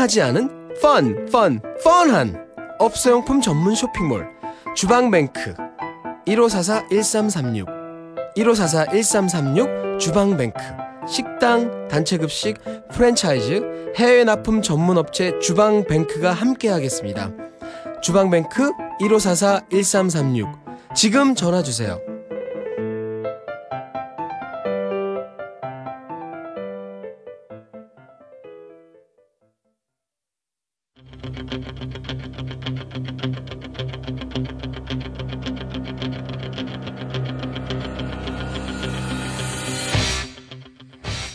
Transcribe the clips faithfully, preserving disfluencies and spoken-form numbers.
펀하지 않은 펀, 펀, 펀한 업소용품 전문 쇼핑몰 주방뱅크 일오사사 일삼삼육 일오사사 일삼삼육 주방뱅크 식당, 단체급식, 프랜차이즈, 해외 납품 전문업체 주방뱅크가 함께하겠습니다. 주방뱅크 일오사사 일삼삼육 지금 전화주세요.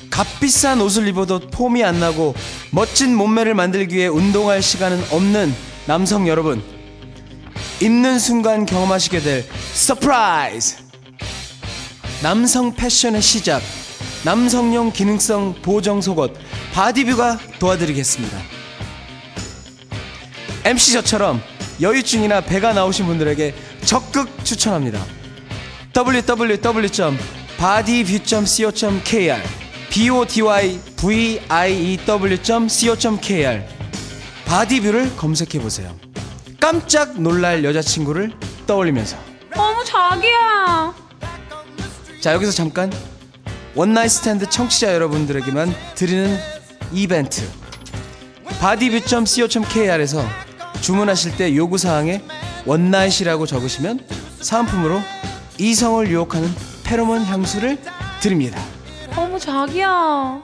값비싼 옷을 입어도 폼이 안 나고 멋진 몸매를 만들기 위해 운동할 시간은 없는 남성 여러분, 입는 순간 경험하시게 될 서프라이즈! 남성 패션의 시작, 남성용 기능성 보정 속옷 바디뷰가 도와드리겠습니다. 엠씨 저처럼 여유증이나 배가 나오신 분들에게 적극 추천합니다. 더블유 더블유 더블유 점 바디뷰 점 씨오 점 케이알 비 오 디 와이 브이 아이 이 더블유 점 씨오 점 케이알 바디뷰를 검색해보세요. 깜짝 놀랄 여자친구를 떠올리면서. 어머 자기야. 자, 여기서 잠깐 원나잇 스탠드 청취자 여러분들에게만 드리는 이벤트, 바디뷰 점 씨오 점 케이알에서 주문하실 때 요구사항에 원나잇이라고 적으시면 사은품으로 이성을 유혹하는 페로몬 향수를 드립니다. 어머 자기야.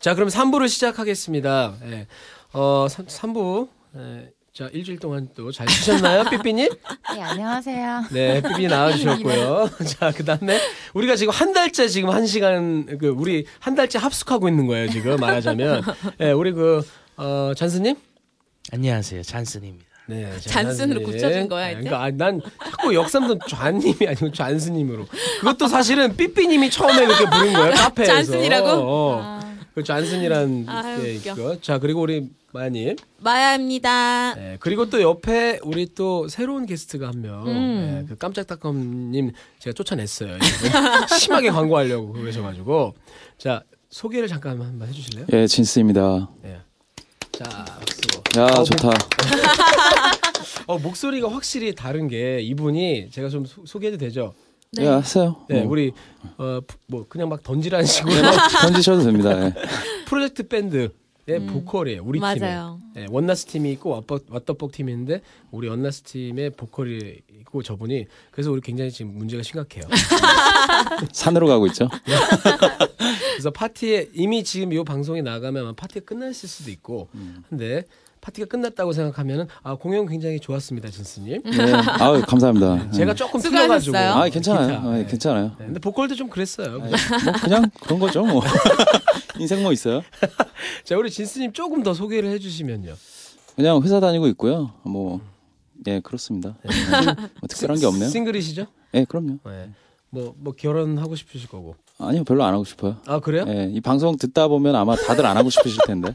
자, 그럼 삼 부를 시작하겠습니다. 네. 어, 삼 부 네. 자, 일주일 동안 또 잘 쉬셨나요, 삐삐님? 네, 안녕하세요. 네, 삐삐 나와주셨고요. 자, 그 다음에 우리가 지금 한 달째 지금 한 시간, 그, 우리 한 달째 합숙하고 있는 거예요, 지금 말하자면. 네, 우리 그, 어, 잔스님? 안녕하세요, 잔스님입니다. 네, 잔슨으로 굳혀준 거야 이제? 그러니까, 아, 난 자꾸 역삼도 잔님이 아니고 잔슨님으로. 그것도 사실은 삐삐님이 처음에 그렇게 부른 거예요, 카페에서. 잔슨이라고? 어, 아. 그 잔슨이란 게 있고. 자, 그리고 우리 마야님. 마야입니다. 네, 그리고 또 옆에 우리 또 새로운 게스트가 한 명. 음. 네, 그 깜짝닷컴님 제가 쫓아냈어요. 심하게 광고하려고 그러셔가지고. 자, 소개를 잠깐 한번 해주실래요? 예, 진스입니다. 네. 자, 박수. 야, 어, 좋다. 어, 목소리가 확실히 다른 게, 이분이 제가 좀 소, 소개해도 되죠? 네, 하세요. 네, 뭐. 우리 어, 뭐 그냥 막 던지라는 식으로 던지셔도 됩니다. 네. 프로젝트 밴드의 음, 보컬이에요. 우리 맞아요. 팀에. 네, 원나스 팀이 있고 왓더폭 팀이 있는데 우리 원나스 팀의 보컬이 있고 저분이. 그래서 우리 굉장히 지금 문제가 심각해요. 산으로 가고 있죠. 그래서 파티에 이미 지금 이 방송이 나가면 파티가 끝났을 수도 있고 한데, 파티가 끝났다고 생각하면은, 아, 공연 굉장히 좋았습니다, 진스님. 네. 아유, 감사합니다. 제가 조금 틀려가지고. 아, 괜찮아요. 아, 네. 괜찮아요. 네. 근데 보컬도 좀 그랬어요. 아, 뭐 그냥 그런 거죠, 뭐. 인생 뭐 있어요. 자, 우리 진스님 조금 더 소개를 해주시면요. 그냥 회사 다니고 있고요. 뭐, 예, 네, 그렇습니다. 네. 뭐 특별한 게 없네요. 싱글이시죠? 예, 네, 그럼요. 네. 뭐, 뭐 결혼하고 싶으실 거고. 아니요, 별로 안 하고 싶어요. 아, 그래요? 네, 이 방송 듣다 보면 아마 다들 안 하고 싶으실 텐데.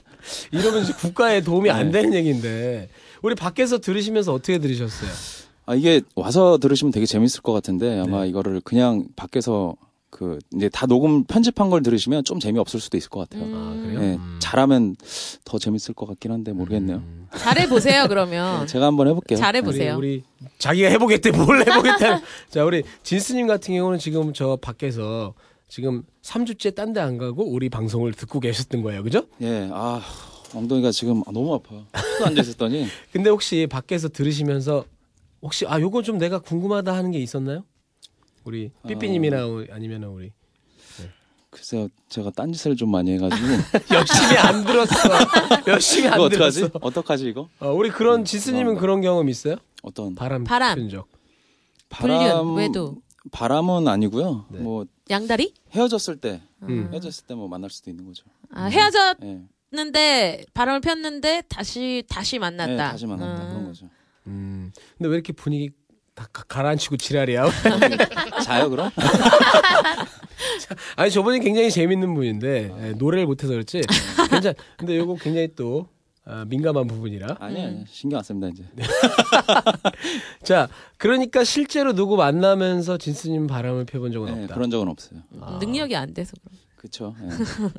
이러면 이제 국가에 도움이 안 되는 얘기인데, 우리 밖에서 들으시면서 어떻게 들으셨어요? 아, 이게 와서 들으시면 되게 재밌을 것 같은데, 아마 네. 이거를 그냥 밖에서 그 이제 다 녹음 편집한 걸 들으시면 좀 재미없을 수도 있을 것 같아요. 음. 아, 그래요? 네, 음. 잘하면 더 재밌을 것 같긴 한데 모르겠네요. 음. 잘해 보세요, 그러면. 네, 제가 한번 해볼게요. 잘해 보세요. 우리, 우리 자기가 해보겠대, 뭘 해보겠대. 자, 우리 진스님 같은 경우는 지금 저 밖에서 지금 삼 주째 딴 데 안 가고 우리 방송을 듣고 계셨던 거예요, 그죠? 예, 아, 엉덩이가 지금 너무 아파요. 또 앉아 있었더니. 근데 혹시 밖에서 들으시면서 혹시 아, 요거 좀 내가 궁금하다 하는 게 있었나요? 우리 삐삐님이나 어... 아니면 우리. 네. 글쎄요, 제가 딴짓을 좀 많이 해가지고. 열심히 안 들었어. 열심히 안 이거 들었어. 어떡하지? 어떡하지 이거? 어, 우리 그런 지스님은 어, 그런 경험 있어요? 어떤? 바람. 바람. 분적. 바람. 외도. 바람은 아니고요. 네. 뭐 양다리? 헤어졌을 때, 음. 헤어졌을 때 뭐 만날 수도 있는 거죠. 아, 헤어졌는데 네. 바람을 폈는데 다시 다시 만났다. 네, 다시 만났다. 음. 그런 거죠. 음. 근데 왜 이렇게 분위기 다 가라앉히고 지랄이야? 자요 그럼? 아니, 저분이 굉장히 재밌는 분인데 아. 예, 노래를 못해서 그렇지. 괜찮. 근데 이거 굉장히 또 아, 민감한 부분이라. 아니, 아니, 신경 안 씁니다 이제. 자, 그러니까 실제로 누구 만나면서 진스님 바람을 펴본 적은 네, 없다. 그런 적은 없어요. 아. 능력이 안 돼서 그런. 그렇죠. 네.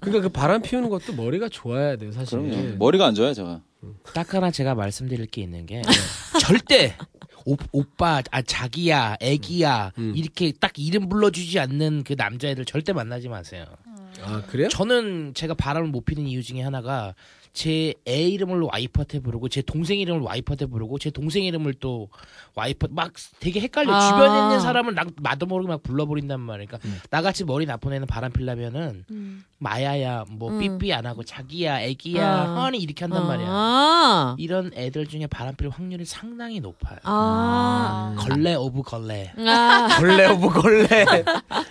그러니까 그 바람 피우는 것도 머리가 좋아야 돼요, 사실. 그럼요. 머리가 안 좋아요, 제가. 딱 하나 제가 말씀드릴 게 있는 게 절대 오, 오빠, 아 자기야, 애기야 음. 이렇게 딱 이름 불러주지 않는 그 남자애들 절대 만나지 마세요. 아 그래요? 저는 제가 바람을 못 피는 이유 중에 하나가 제 애 이름을 와이프한테 부르고 제 동생 이름을 와이프한테 부르고 제 동생 이름을 또 와이프 막 되게 헷갈려. 아~ 주변에 있는 사람을 나, 나도 모르게 막 불러버린단 말이야. 그러니까 음. 나같이 머리 나쁜 애는 바람 피려면은 음. 마야야 뭐 음. 삐삐 안 하고 자기야 애기야 허니 아~ 이렇게 한단 말이야. 아~ 이런 애들 중에 바람 피울 확률이 상당히 높아요. 아~ 아~ 걸레 오브 걸레. 아~ 걸레 오브 걸레.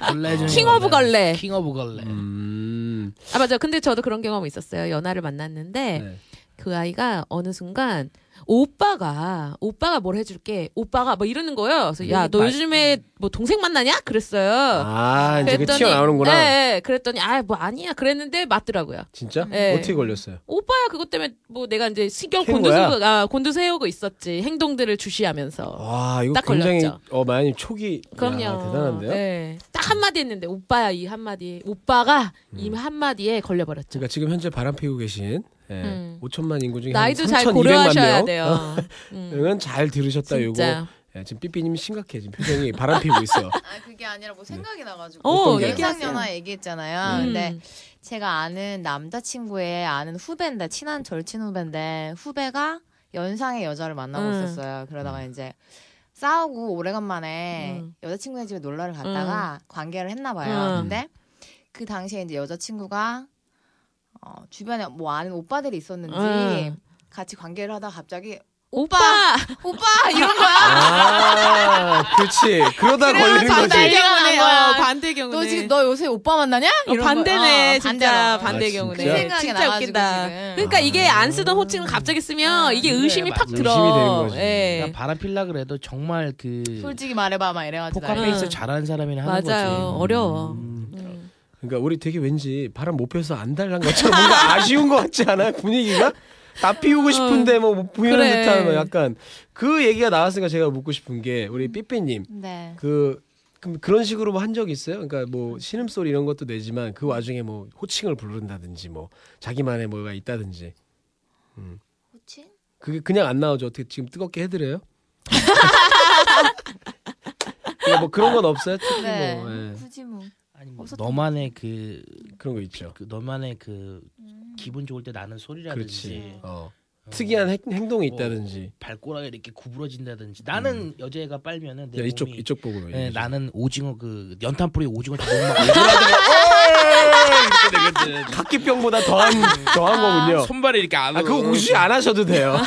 걸레 중에 킹 오브 걸레. 킹 오브 걸레. 음. 아 맞아. 근데 저도 그런 경험이 있었어요. 연하를 만났는데 네. 그 아이가 어느 순간 오빠가 오빠가 뭘 해줄게 오빠가 뭐 이러는 거예요. 그래서 야 너 요즘에 뭐 동생 만나냐? 그랬어요. 아 이제 튀어 나오는구나. 네, 그랬더니 아 뭐 아니야. 그랬는데 맞더라고요. 진짜? 네. 어떻게 걸렸어요? 오빠야 그것 때문에 뭐 내가 이제 신경 곤두세우고 아, 곤두세우고 있었지 행동들을 주시하면서. 와 이거 딱 굉장히 걸렸죠. 어 마야님 초기. 그럼요. 야, 대단한데요. 네. 딱 한마디 했는데 오빠야 이 한마디 오빠가 음. 이 한마디에 걸려버렸죠. 그러니까 지금 현재 바람 피우고 계신. 네. 음. 오천만 인구 중에 나이도 잘 고려하셔야 돼요. 응, 잘 들으셨다 요거. 네, 지금 삐삐님이 심각해. 지금 표정이 바람 피고 있어. 아 그게 아니라 뭐 생각이 네. 나가지고 일상연화 얘기했잖아요. 음. 근데 제가 아는 남자친구의 아는 후배인데 친한 절친 후배인데 후배가 연상의 여자를 만나고 음. 있었어요. 그러다가 음. 이제 싸우고 오래간만에 음. 여자친구의 집에 놀러를 갔다가 음. 관계를 했나 봐요. 음. 근데 그 당시에 이제 여자친구가 어, 주변에 뭐 아는 오빠들이 있었는지 응. 같이 관계를 하다가 갑자기 오빠! 오빠! 이런 거야. 아, 그렇지. 그러다 걸리는 거지. 어, 반대 경우네. 너 지금 너 요새 오빠 만나냐? 어, 반대네. 어, 진짜 반대 아, 경우네. 그 생각이 진짜 웃긴다. 지금. 그러니까 아, 이게 안 쓰던 호칭을 갑자기 쓰면 아, 이게 의심이 팍 들어. 의심이 되는 거지. 네. 바람 필라 그래도 정말 그 솔직히 말해봐 막 이래가지고. 포카페이스 응. 잘하는 사람이나 하는 맞아요. 거지. 맞아요. 어려워. 음. 음. 그러니까 우리 되게 왠지 바람 못 피워서 안 달란 것처럼 뭔가 아쉬운 것 같지 않아? 분위기가? 다 피우고 싶은데 뭐 못 피우는 그래. 듯한 뭐 약간 그 얘기가 나왔으니까 제가 묻고 싶은 게 우리 삐삐님 네. 그 그런 식으로 뭐 한 적 있어요? 그러니까 뭐 신음소리 이런 것도 내지만 그 와중에 뭐 호칭을 부른다든지 뭐 자기만의 뭐가 있다든지 음. 호칭? 그게 그냥 안 나오죠? 어떻게 지금 뜨겁게 해드려요? 뭐 그런 건 없어요? 특히 네. 뭐 네. 굳이 뭐 아니 뭐 너만의 그 그런 거 있죠. 그 너만의 그 음. 기분 좋을 때 나는 소리라든지 어. 어. 특이한 행, 행동이 뭐, 있다든지 발꼬락이 이렇게 구부러진다든지 나는 음. 여자애가 빨면은 내 야, 몸이 이쪽 이쪽 보고 네, 이쪽. 나는 오징어 그 연탄불에 오징어 다 먹는 거. 각기병보다 더한 더한 거군요. 손발이 이렇게 안. 아 그거 우시 안 하셔도 돼요.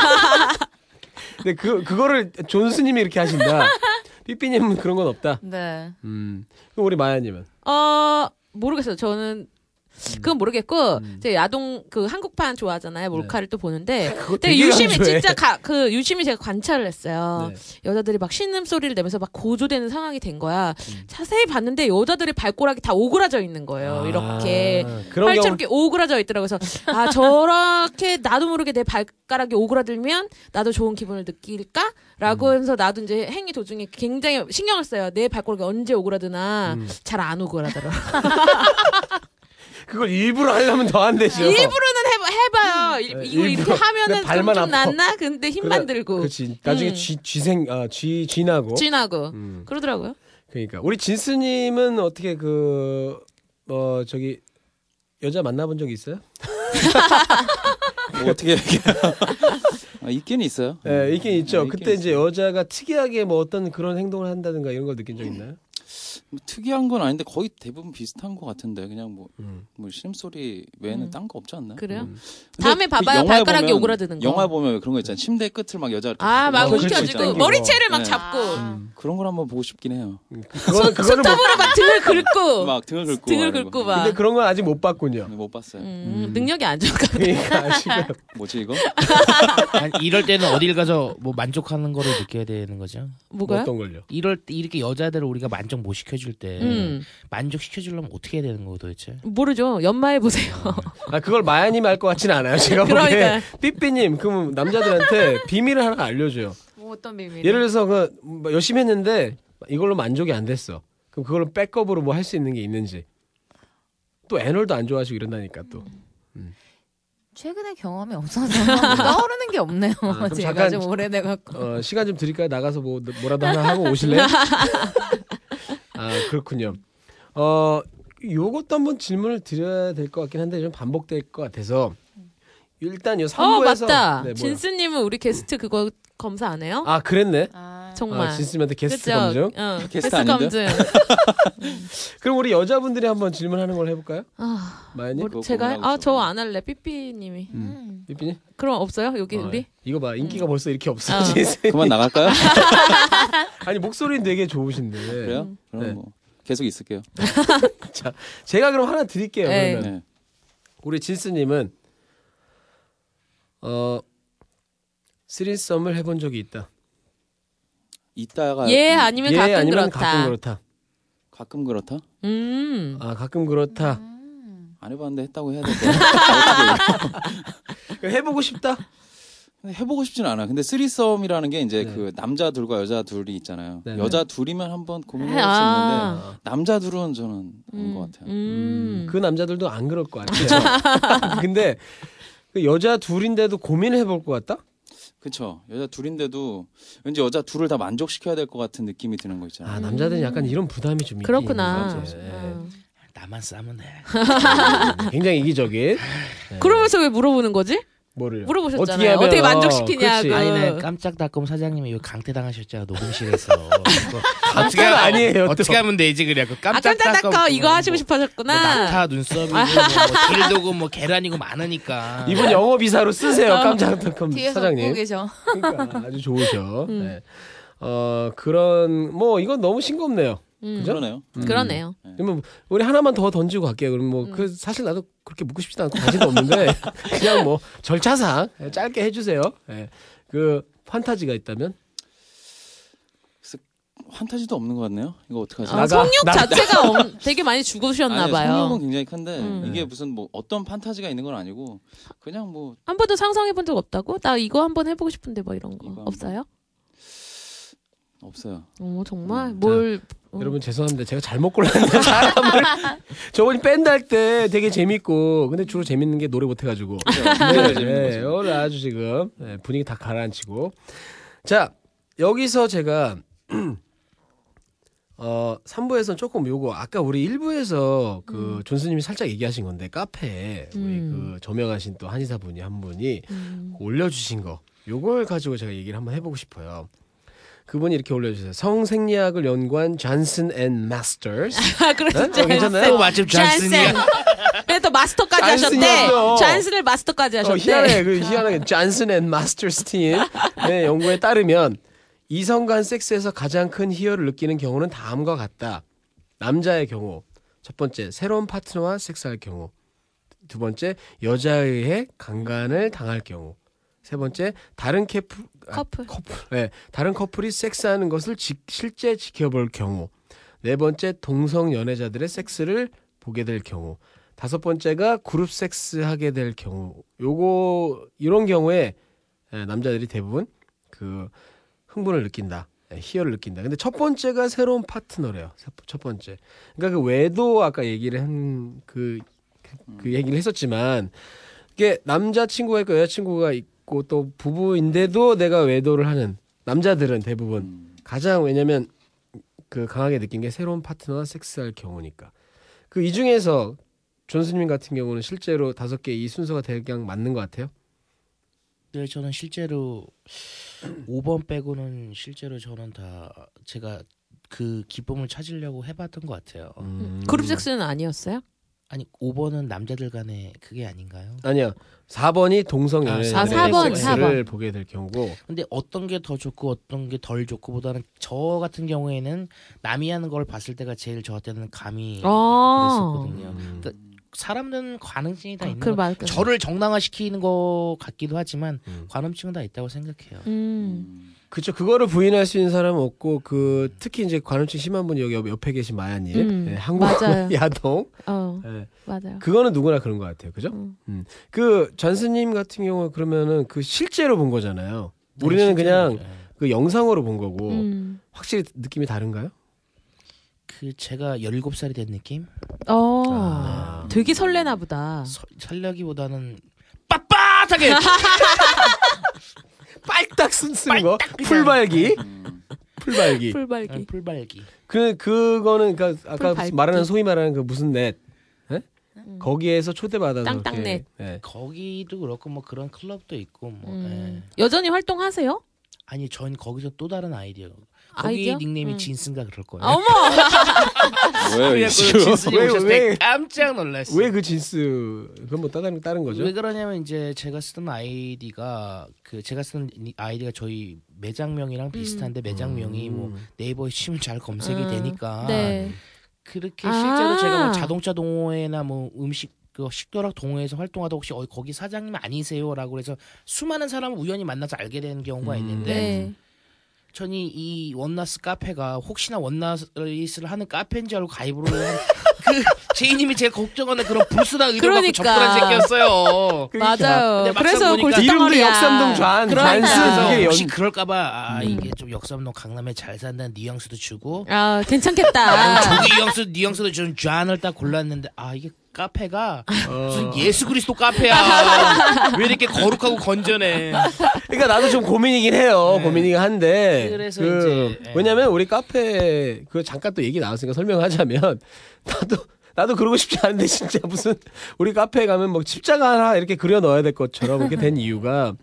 근데 그 그거를 존스님이 이렇게 하신다. 삐삐님은 그런 건 없다. 네. 음. 그럼 우리 마야님은? 어 모르겠어요. 저는 그건 모르겠고 음. 제가 야동 그 한국판 좋아하잖아요. 몰카를 네. 또 보는데 근데 유심히 진짜 가, 그 유심히 제가 관찰을 했어요. 네. 여자들이 막 신음 소리를 내면서 막 고조되는 상황이 된 거야. 음. 자세히 봤는데 여자들이 발꼬락이 다 오그라져 있는 거예요. 아, 이렇게 팔처럼 경우... 이렇게 오그라져 있더라고요. 그래서 아 저렇게 나도 모르게 내 발가락이 오그라들면 나도 좋은 기분을 느낄까? 라고 해서 나도 이제 행위 도중에 굉장히 신경을 써요. 내 발꼬락이 언제 오그라드나 음. 잘 안 오그라더라고요. 그걸 일부러 하려면 더 안 되죠. 일부러는 해봐, 해봐요. 일, 네, 이거 일부러. 이렇게 하면은 발만 좀, 좀 낫나? 근데 힘만 그래, 들고. 그렇지. 나중에 음. 쥐, 쥐생, 아, 쥐, 쥐나고. 쥐나고. 음. 그러더라고요. 그러니까. 우리 진스님은 어떻게 그, 어, 저기, 여자 만나본 적 있어요? 뭐 어떻게 얘기해요? 아, 있긴 있어요. 예, 네, 있긴 있죠. 아, 있긴 그때 있어요. 이제 여자가 특이하게 뭐 어떤 그런 행동을 한다든가 이런 걸 느낀 적 있나요? 뭐 특이한 건 아닌데 거의 대부분 비슷한 것 같은데 그냥 뭐, 음. 뭐 신음소리 외에는 음. 딴 거 없지 않나요? 그래요? 음. 다음에 봐봐요. 발가락이 보면, 오그라드는 거. 영화 보면 그런 거 있잖아요. 침대 끝을 막 여자 이렇게 아, 막 움켜쥐고 머리채를 막 네. 잡고 음. 그런 걸 한번 보고 싶긴 해요. 그거는 그거는 손톱으로 막 등을 긁고 막 등을 긁고 등을 긁고 막. 근데 그런 건 아직 못 봤군요. 네, 못 봤어요. 음. 음. 능력이 안 좋을까? 그러니까 아시고 뭐지 이거? 아니, 이럴 때는 어딜 가서 뭐 만족하는 거를 느껴야 되는 거죠. 뭐가요? 어떤 걸요? 이럴 때 이렇게 여자들을 우리가 만족 못 시켜줄 때 음. 만족시켜주려면 어떻게 해야 되는 거 도대체? 모르죠. 연마해보세요. 아 그걸 마야님 알 것 같지는 않아요. 제가 그러니까. 보기에 삐삐님 그럼 남자들한테 비밀을 하나 알려줘요. 뭐 어떤 비밀? 예를 들어서 그 열심히 했는데 이걸로 만족이 안 됐어. 그럼 그걸로 백업으로 뭐 할 수 있는 게 있는지. 또 애널도 안 좋아하시고 이런다니까 또. 음. 최근에 경험이 없어서 떠오르는 게 없네요. 아, 제가 잠깐, 좀 오래돼갖고. 어, 시간 좀 드릴까요? 나가서 뭐, 뭐라도 하나 하고 오실래요? 아, 그렇군요. 어, 요것도 한번 질문을 드려야 될 것 같긴 한데 좀 반복될 것 같아서 일단 요 삼 부에서. 어, 맞다. 네, 진스님은 우리 게스트 그거 검사 안 해요? 아, 그랬네. 아, 정말. 아, 진스님한테 게스트 그쵸? 검증. 어, 게스트, 게스트 검증. 그럼 우리 여자분들이 한번 질문하는 걸 해볼까요? 아, 마연님? 뭐, 제가 아, 저 안 할래. 삐삐님이. 음. 삐삐님? 그럼 없어요? 여기 어, 우리? 이거 봐. 인기가 음. 벌써 이렇게 없어. 어. 그만 나갈까요? 아니 목소리는 되게 좋으신데. 그래요? 음. 그럼 네. 뭐 계속 있을게요. 자, 제가 그럼 하나 드릴게요. 네. 그러면 네. 우리 진스님은 어. 스리썸을 해본 적이 있다. 있다가 예 아니면, 예, 가끔, 아니면 그렇다. 가끔 그렇다. 가끔 그렇다. 음. 아 가끔 그렇다. 음. 안 해봤는데 했다고 해야 될 것 같아요. 해보고 싶다. 근데 해보고 싶진 않아. 근데 스리썸이라는 게 이제 네. 그 남자 둘과 여자 둘이 있잖아요. 네네. 여자 둘이면 한번 고민해볼 수 아~ 있는데 남자 둘은 저는 아닌 음. 것 같아요. 음. 음. 그 남자들도 안 그럴 것 같아요. 근데 그 여자 둘인데도 고민을 해볼 것 같다? 그렇죠. 여자 둘인데도 왠지 여자 둘을 다 만족시켜야 될 것 같은 느낌이 드는 거 있잖아요. 아 남자들은 약간 이런 부담이 좀 그렇구나. 있긴 그렇구나. 나만 싸면 돼. 굉장히 이기적인. 네. 그러면서 왜 물어보는 거지? 뭐를요? 물어보셨잖아요. 어떻게, 하면, 어떻게 만족시키냐고. 어, 아니네. 깜짝닷컴 사장님이 강퇴당하셨잖아 녹음실에서. 어떻게 하면, 아니에요. 어떻게 하면 되지 그래. 깜짝닷컴 아, 이거 하시고 뭐, 싶으셨구나. 뭐, 낙타 눈썹이고 뭐 길도고 뭐, 뭐 계란이고 많으니까. 이분 영업이사로 쓰세요. 깜짝닷컴 사장님. 보고 계셔. 그러니까 아주 좋으셔. 음. 네. 어 그런 뭐 이건 너무 싱겁네요. 음. 그러네요. 음. 그러네요. 그러면 우리 하나만 더 던지고 갈게요. 그럼 뭐 그 음. 사실 나도 그렇게 묻고 싶지도 않고 관심도 없는데 그냥 뭐 절차상 짧게 해주세요. 네. 그 판타지가 있다면? 판타지도 없는 것 같네요. 이거 어떡하지? 아, 성욕 나, 자체가 나, 엄, 되게 많이 죽으셨나봐요. 성욕은 굉장히 큰데 음. 이게 무슨 뭐 어떤 판타지가 있는 건 아니고 그냥 뭐 한 번도 상상해본 적 없다고? 나 이거 한번 해보고 싶은데 뭐 이런 거 없어요? 없어요. 어 정말 음, 뭘 음. 여러분 죄송합니다. 제가 잘못 골랐는데 사람을 저번에 밴드 할 때 되게 재밌고 근데 주로 재밌는 게 노래 못 해가지고 네, 네, 오늘 아주 지금 네, 분위기 다 가라앉히고 자 여기서 제가 어 삼 부에서는 조금 요거 아까 우리 일 부에서 그 음. 존스님이 살짝 얘기하신 건데 카페에 우리 음. 그 저명하신 또 한의사 분이 한 분이 음. 올려주신 거 요걸 가지고 제가 얘기를 한번 해보고 싶어요. 그분이 이렇게 올려주세요. 성생리학을 연구한 잔슨 앤 마스터스. 아, 그렇죠. 괜찮아요. 마침 잔슨이야. 또 마스터까지 하셨대. 잔슨을 마스터까지 하셨대. 어, 희한해. 그 희한하게 잔슨 앤 마스터스 팀의 네, 연구에 따르면 이성 간 섹스에서 가장 큰 희열을 느끼는 경우는 다음과 같다. 남자의 경우 첫 번째 새로운 파트너와 섹스할 경우, 두 번째 여자에 의해 강간을 당할 경우. 세 번째 다른 캐프, 커플, 아, 커플 네, 다른 커플이 섹스하는 것을 지, 실제 지켜볼 경우. 네 번째 동성 연애자들의 섹스를 보게 될 경우. 다섯 번째가 그룹 섹스하게 될 경우. 요거 이런 경우에 네, 남자들이 대부분 그 흥분을 느낀다, 네, 희열을 느낀다. 근데 첫 번째가 새로운 파트너래요. 첫 번째. 그러니까 그 외도 아까 얘기를 한 그 그, 그 얘기를 했었지만 이게 남자 친구가 있고 여자 친구가 있고 또 부부인데도 내가 외도를 하는 남자들은 대부분 음. 가장 왜냐면 그 강하게 느낀 게 새로운 파트너와 섹스할 경우니까 그 이 중에서 존스님 같은 경우는 실제로 다섯 개 이 순서가 대략 맞는 것 같아요? 네 저는 실제로 오 번 빼고는 실제로 저는 다 제가 그 기쁨을 찾으려고 해봤던 것 같아요. 음. 그룹 섹스는 아니었어요? 아니 오 번은 남자들 간에 그게 아닌가요? 아니요. 사 번이 동성 연애자들의 아, 사 번, 섹스를 사 번. 보게 될 경우고 근데 어떤 게 더 좋고 어떤 게 덜 좋고 보다는 저 같은 경우에는 남이 하는 걸 봤을 때가 제일 저한테는 감이 그랬었거든요. 음. 그러니까 사람들은 관음증이 다 아, 있는 거 저를 정당화시키는 것 같기도 하지만 음. 관음증은 다 있다고 생각해요. 음. 그렇죠. 그거를 부인할 수 있는 사람은 없고 그 특히 이제 관음증 심한 분이 여기 옆에 계신 마야님, 음, 네, 한국 야동. 어, 네. 맞아요. 그거는 누구나 그런 것 같아요, 그죠? 음. 음. 그 잔스님 같은 경우 그러면은 그 실제로 본 거잖아요. 우리는 네, 그냥 맞아요. 그 영상으로 본 거고 음. 확실히 느낌이 다른가요? 그 제가 열일곱 살이 된 느낌? 어. 아. 되게 설레나 보다. 서, 설레기보다는 빳빳하게 빨딱 쓴쓰는 거. 풀발기. 풀발기. 풀발기. 아니, 풀발기. 그 그거는 그러니까 아까 풀발기. 말하는 소위 말하는 그 무슨 넷. 음. 거기에서 초대받아서 땅땅넷. 예, 예. 거기도 그렇고 뭐 그런 클럽도 있고 뭐 음. 예. 여전히 활동하세요? 아니 전 거기서 또 다른 아이디어. 거기 아이디어? 닉네임이 음. 진스인가 그럴 거예요. 어머. 왜 왜 깜짝 놀랐어요. 왜 그 진스 그건 뭐 다른 다른 거죠? 왜 그러냐면 이제 제가 쓰던 아이디가 그 제가 쓰는 아이디가 저희 매장명이랑 비슷한데 음. 매장명이 음. 뭐 네이버에 치면 잘 검색이 음. 되니까. 네. 그렇게 아~ 실제로 제가 뭐 자동차 동호회나 뭐 음식 그 식도락 동호회에서 활동하다 혹시 어, 거기 사장님 아니세요라고 해서 수많은 사람을 우연히 만나서 알게 되는 경우가 음, 있는데 네. 저는 이 원나스 카페가 혹시나 원나잇을 하는 카페인지 알고 가입을 한 그 제이님이 제가 걱정하는 그런 불순한 의도가 그러니까. 접근한 새끼였어요. 맞아요. 근데 그래서 골칫덩어리 역삼동 좌안 잔스 혹시 그럴까봐 아, 음. 이게 좀 역삼동 강남에 잘 산다는 뉘앙스도 주고 아 괜찮겠다. 저기 뉘앙스 뉘앙스도 주는 좌안을 딱 골랐는데 아 이게 카페가 무슨 예수 그리스도 카페야. 왜 이렇게 거룩하고 건전해. 그러니까 나도 좀 고민이긴 해요. 네. 고민이긴 한데 그래서 그, 이제 왜냐면 우리 카페 그 잠깐 또 얘기 나왔으니까 설명하자면 나도 나도 그러고 싶지 않은데 진짜 무슨 우리 카페에 가면 뭐 십자가 하나 이렇게 그려 넣어야 될 것처럼 그렇게 된 이유가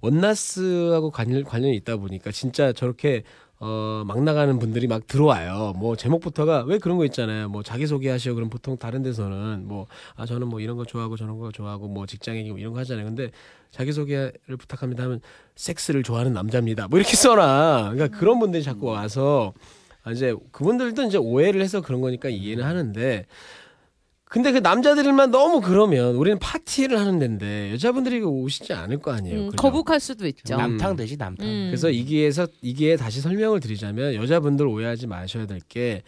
원나스하고 관련, 관련이 있다 보니까 진짜 저렇게 어, 막 나가는 분들이 막 들어와요. 뭐, 제목부터가, 왜 그런 거 있잖아요. 뭐, 자기소개하시오. 그럼 보통 다른 데서는, 뭐, 아, 저는 뭐 이런 거 좋아하고 저런 거 좋아하고, 뭐, 직장인이 뭐 이런 거 하잖아요. 근데, 자기소개를 부탁합니다 하면, 섹스를 좋아하는 남자입니다. 뭐, 이렇게 써라. 그러니까 그런 분들이 자꾸 와서, 아, 이제, 그분들도 이제 오해를 해서 그런 거니까 이해는 하는데, 근데 그 남자들만 너무 그러면 우리는 파티를 하는 데인데 여자분들이 오시지 않을 거 아니에요. 음, 거북할 수도 있죠. 남탕 되지 남탕. 음. 그래서 이기에서 이기에 다시 설명을 드리자면 여자분들 오해하지 마셔야 될 게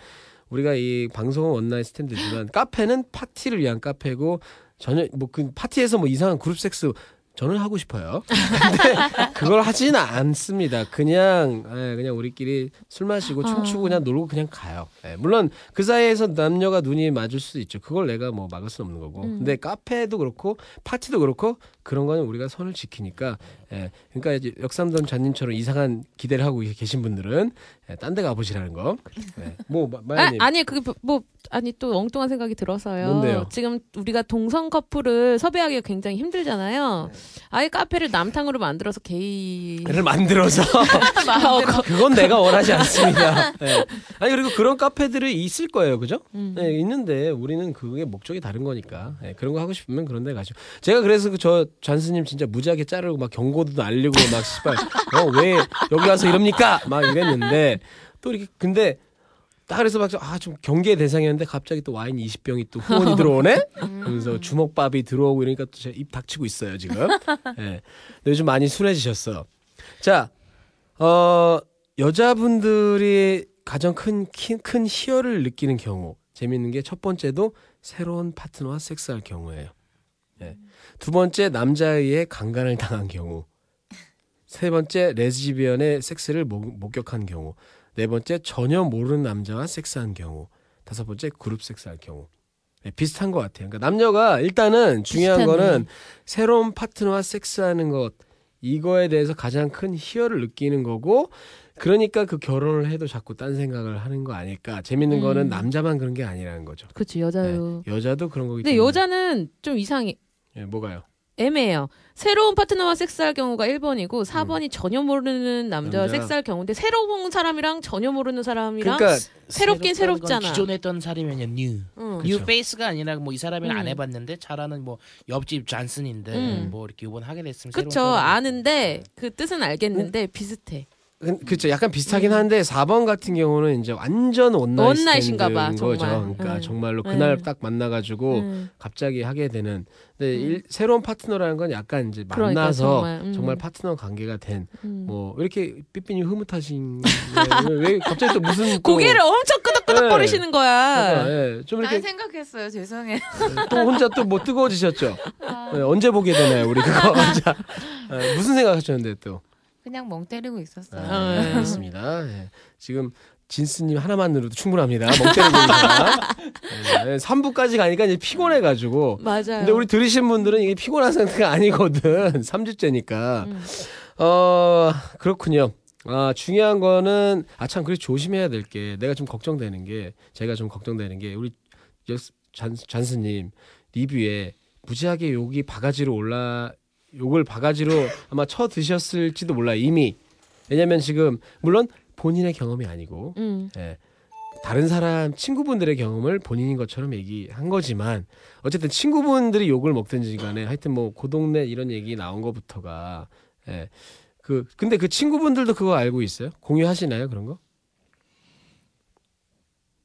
우리가 이 방송은 원나잇 스탠드지만 카페는 파티를 위한 카페고 전혀 뭐 그 파티에서 뭐 이상한 그룹 섹스 저는 하고 싶어요. 근데 그걸 하진 않습니다. 그냥 그냥 우리끼리 술 마시고 춤추고 그냥 놀고 그냥 가요. 물론 그 사이에서 남녀가 눈이 맞을 수도 있죠. 그걸 내가 뭐 막을 수는 없는 거고. 근데 카페도 그렇고 파티도 그렇고 그런 거는 우리가 선을 지키니까. 그러니까 이제 역삼동 잔님처럼 이상한 기대를 하고 계신 분들은 딴 데 가보시라는 거. 뭐 마야님. 아니 그게 뭐 아니 또 엉뚱한 생각이 들어서요. 뭔데요? 지금 우리가 동성 커플을 섭외하기가 굉장히 힘들잖아요. 네. 아예 카페를 남탕으로 만들어서 게이를 만들어서 그건 내가 원하지 않습니다. 네. 아니 그리고 그런 카페들이 있을 거예요, 그죠? 음. 네, 있는데 우리는 그게 목적이 다른 거니까 네, 그런 거 하고 싶으면 그런 데 가죠. 제가 그래서 그 저 잔스님 진짜 무지하게 자르고 막 경고도 날리고 막 씨발 어, 왜 여기 와서 이럽니까? 막 이랬는데 또 이렇게 근데. 딱 그래서 막 아 좀 경계의 대상이었는데 갑자기 또 와인 이십 병이 또 후원이 들어오네. 그래서 주먹밥이 들어오고 이러니까 또 제가 입 닥치고 있어요 지금. 예. 네. 요즘 많이 순해지셨어. 자, 어 여자분들이 가장 큰 큰 희열을 느끼는 경우 재밌는 게 첫 번째도 새로운 파트너와 섹스할 경우예요. 예. 네. 두 번째 남자에 의해 강간을 당한 경우. 세 번째 레즈비언의 섹스를 목, 목격한 경우. 네 번째 전혀 모르는 남자와 섹스한 경우. 다섯 번째 그룹 섹스할 경우. 네, 비슷한 것 같아요. 그러니까 남녀가 일단은 중요한 비슷하네. 거는 새로운 파트너와 섹스하는 것 이거에 대해서 가장 큰 희열을 느끼는 거고 그러니까 그 결혼을 해도 자꾸 딴 생각을 하는 거 아닐까. 재밌는 음. 거는 남자만 그런 게 아니라는 거죠. 그렇죠. 여자요. 네, 여자도 그런 거기 때문에. 근데 여자는 좀 이상해. 네, 뭐가요? 애매해요. 새로운 파트너와 섹스할 경우가 일 번이고 사 번이 음. 전혀 모르는 남자와 남자. 섹스할 경우인데 새로운 사람이랑 전혀 모르는 사람이랑 그러니까 새롭긴 새롭잖아. 기존에 했던 사람이면 뉴. 응. 뉴 페이스가 아니라 뭐 이 사람은 음. 안 해봤는데 잘하는 뭐 옆집 잔슨인데 음. 뭐 이렇게 이번 하게 됐으면 새로운 그쵸. 아는데 그 뜻은 알겠는데 음. 비슷해. 그, 그렇죠. 약간 비슷하긴 한데 사 번 같은 경우는 이제 완전 원나잇인가 봐. 정말. 그러니까 네. 정말로 그날 네. 딱 만나가지고 네. 갑자기 하게 되는. 근데 음. 일, 새로운 파트너라는 건 약간 이제 만나서 그러니까 정말, 음. 정말 파트너 관계가 된. 음. 뭐 이렇게 삐삐님 흐뭇하신. 왜, 왜 갑자기 또 무슨 고개를 또, 엄청 끄덕끄덕거리시는 네. 거야. 그러니까, 네. 좀 이렇게. 아, 생각했어요. 죄송해요. 또 혼자 또 뭐 뜨거워지셨죠. 아. 네. 언제 보게 되나요, 우리 그거 혼자. 네. 무슨 생각하셨는데 또. 그냥 멍 때리고 있었어요. 아, 네, 알겠습니다. 네. 지금 진스님 하나만으로도 충분합니다. 멍때리고 삼 부까지 가니까 이제 피곤해가지고. 맞아요. 근데 우리 들으신 분들은 이게 피곤한 상태가 아니거든. 삼 주째니까. 음. 어, 그렇군요. 아, 중요한 거는, 아, 참, 그래, 조심해야 될 게, 내가 좀 걱정되는 게, 제가 좀 걱정되는 게, 우리 잔, 잔스님 리뷰에 무지하게 욕이 바가지로 올라, 욕을 바가지로 아마 쳐 드셨을지도 몰라, 이미. 왜냐면 지금, 물론 본인의 경험이 아니고, 음. 예, 다른 사람, 친구분들의 경험을 본인인 것처럼 얘기한 거지만, 어쨌든 친구분들이 욕을 먹든지 간에, 하여튼 뭐, 고동네 이런 얘기 나온 것부터가, 예. 그 근데 그 친구분들도 그거 알고 있어요? 공유하시나요 그런 거?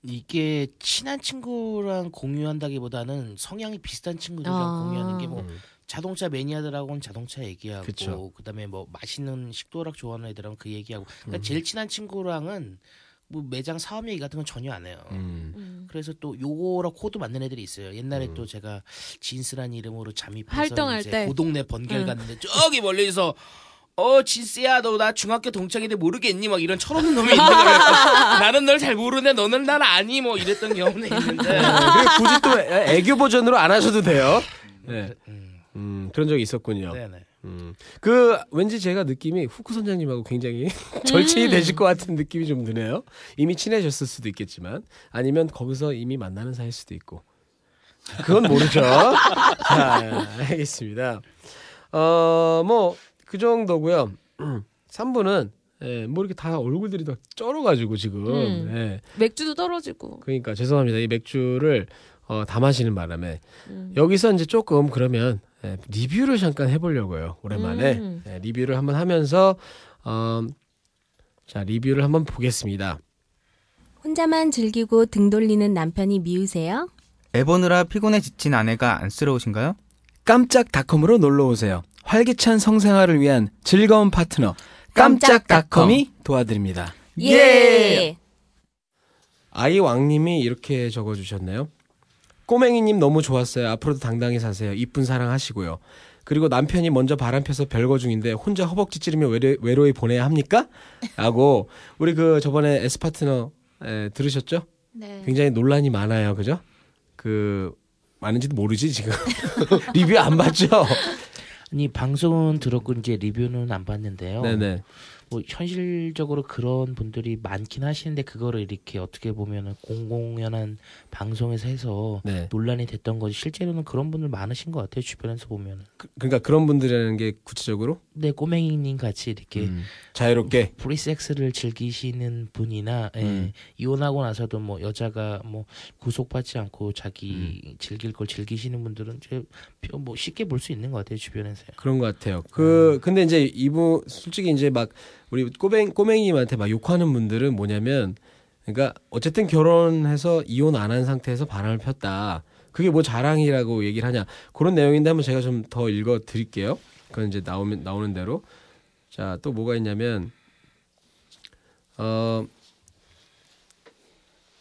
이게 친한 친구랑 공유한다기보다는 성향이 비슷한 친구들이랑 아~ 공유하는 게 뭐 음. 자동차 매니아들하고는 자동차 얘기하고 그쵸. 그다음에 뭐 맛있는 식도락 좋아하는 애들하고는 그 얘기하고 그러니까 음. 제일 친한 친구랑은 뭐 매장 사업 얘기 같은 건 전혀 안 해요. 음. 음. 그래서 또 요거랑 코드 맞는 애들이 있어요. 옛날에 음. 또 제가 진스란 이름으로 잠입해서 활동할 이제 때 고동네 번개를 음. 갔는데 저기 멀리서 어 진스야 너 나 중학교 동창인데 모르겠니 막 이런 철없는 놈이 있는 거예요. 나는 널 잘 모르는데 너는 날 아니 뭐 이랬던 경우는 있는데 그리고 굳이 또 애교 버전으로 안 하셔도 돼요. 네. 음, 그런 적이 있었군요. 네네. 음, 그 왠지 제가 느낌이 후쿠 선장님하고 굉장히 절친이 되실 것 같은 느낌이 좀 드네요. 이미 친해졌을 수도 있겠지만 아니면 거기서 이미 만나는 사이일 수도 있고 그건 모르죠. 자, 알겠습니다. 어 뭐 그 정도고요. 삼 부는 예, 뭐 이렇게 다 얼굴들이 다 쩔어가지고 지금 음, 예. 맥주도 떨어지고. 그러니까 죄송합니다. 이 맥주를 어, 다 마시는 바람에 음. 여기서 이제 조금 그러면 예, 리뷰를 잠깐 해보려고요. 오랜만에 음. 예, 리뷰를 한번 하면서 어, 자 리뷰를 한번 보겠습니다. 혼자만 즐기고 등 돌리는 남편이 미우세요? 애 보느라 피곤해 지친 아내가 안쓰러우신가요? 깜짝닷컴으로 놀러 오세요. 활기찬 성생활을 위한 즐거운 파트너 깜짝닷컴이 깜짝 도와드립니다. 예! 아이왕님이 이렇게 적어주셨네요. 꼬맹이님 너무 좋았어요. 앞으로도 당당히 사세요. 이쁜 사랑하시고요. 그리고 남편이 먼저 바람펴서 별거 중인데 혼자 허벅지 찌르며 외로, 외로이 보내야 합니까? 라고 우리 그 저번에 S파트너 에, 들으셨죠? 네. 굉장히 논란이 많아요. 그죠? 그 많은지도 모르지 지금. 리뷰 안 봤죠? 아니 방송은 들었고 이제 리뷰는 안 봤는데요. 네네. 뭐 현실적으로 그런 분들이 많긴 하시는데 그거를 이렇게 어떻게 보면은 공공연한 방송에서 해서 네. 논란이 됐던 거지 실제로는 그런 분들 많으신 것 같아요 주변에서 보면은. 그, 그러니까 그런 분들이라는 게 구체적으로? 네 꼬맹이님 같이 이렇게 음. 자유롭게 프리섹스를 즐기시는 분이나 음. 예, 이혼하고 나서도 뭐 여자가 뭐 구속받지 않고 자기 음. 즐길 걸 즐기시는 분들은 이제 뭐 쉽게 볼 수 있는 것 같아요 주변에서. 그런 것 같아요. 그 음. 근데 이제 이분 솔직히 이제 막 우리 꼬맹, 꼬맹이님한테 막 욕하는 분들은 뭐냐면, 그러니까 어쨌든 결혼해서 이혼 안 한 상태에서 바람을 폈다. 그게 뭐 자랑이라고 얘기를 하냐. 그런 내용인데 한번 제가 좀 더 읽어 드릴게요. 그건 이제 나오면, 나오는 대로. 자, 또 뭐가 있냐면, 어,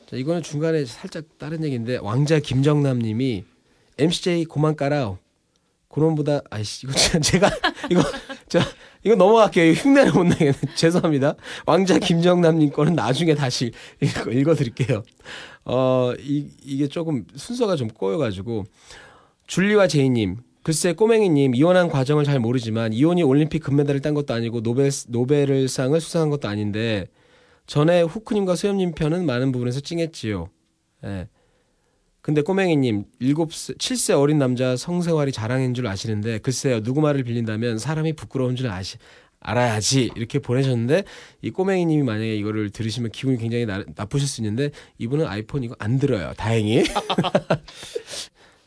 자, 이거는 중간에 살짝 다른 얘기인데, 왕자 김정남 님이 엠씨제이 고만 깔아오. 그놈보다, 아이씨, 이거 제가, 이거, 저, 이거 넘어갈게요. 흉내를 못 내겠네. 죄송합니다. 왕자 김정남님 거는 나중에 다시 읽어드릴게요. 어, 이, 이게 조금 순서가 좀 꼬여가지고. 줄리와 제이님. 글쎄 꼬맹이님 이혼한 과정을 잘 모르지만 이혼이 올림픽 금메달을 딴 것도 아니고 노벨, 노벨상을 수상한 것도 아닌데 전에 후크님과 수염님 편은 많은 부분에서 찡했지요. 예. 근데 꼬맹이님 일곱 세, 일곱 세, 일곱 세 어린 남자 성생활이 자랑인 줄 아시는데 글쎄요 누구 말을 빌린다면 사람이 부끄러운 줄 아시, 알아야지 이렇게 보내셨는데 이 꼬맹이님이 만약에 이거를 들으시면 기분이 굉장히 나, 나쁘실 수 있는데 이분은 아이폰 이거 안 들어요. 다행히.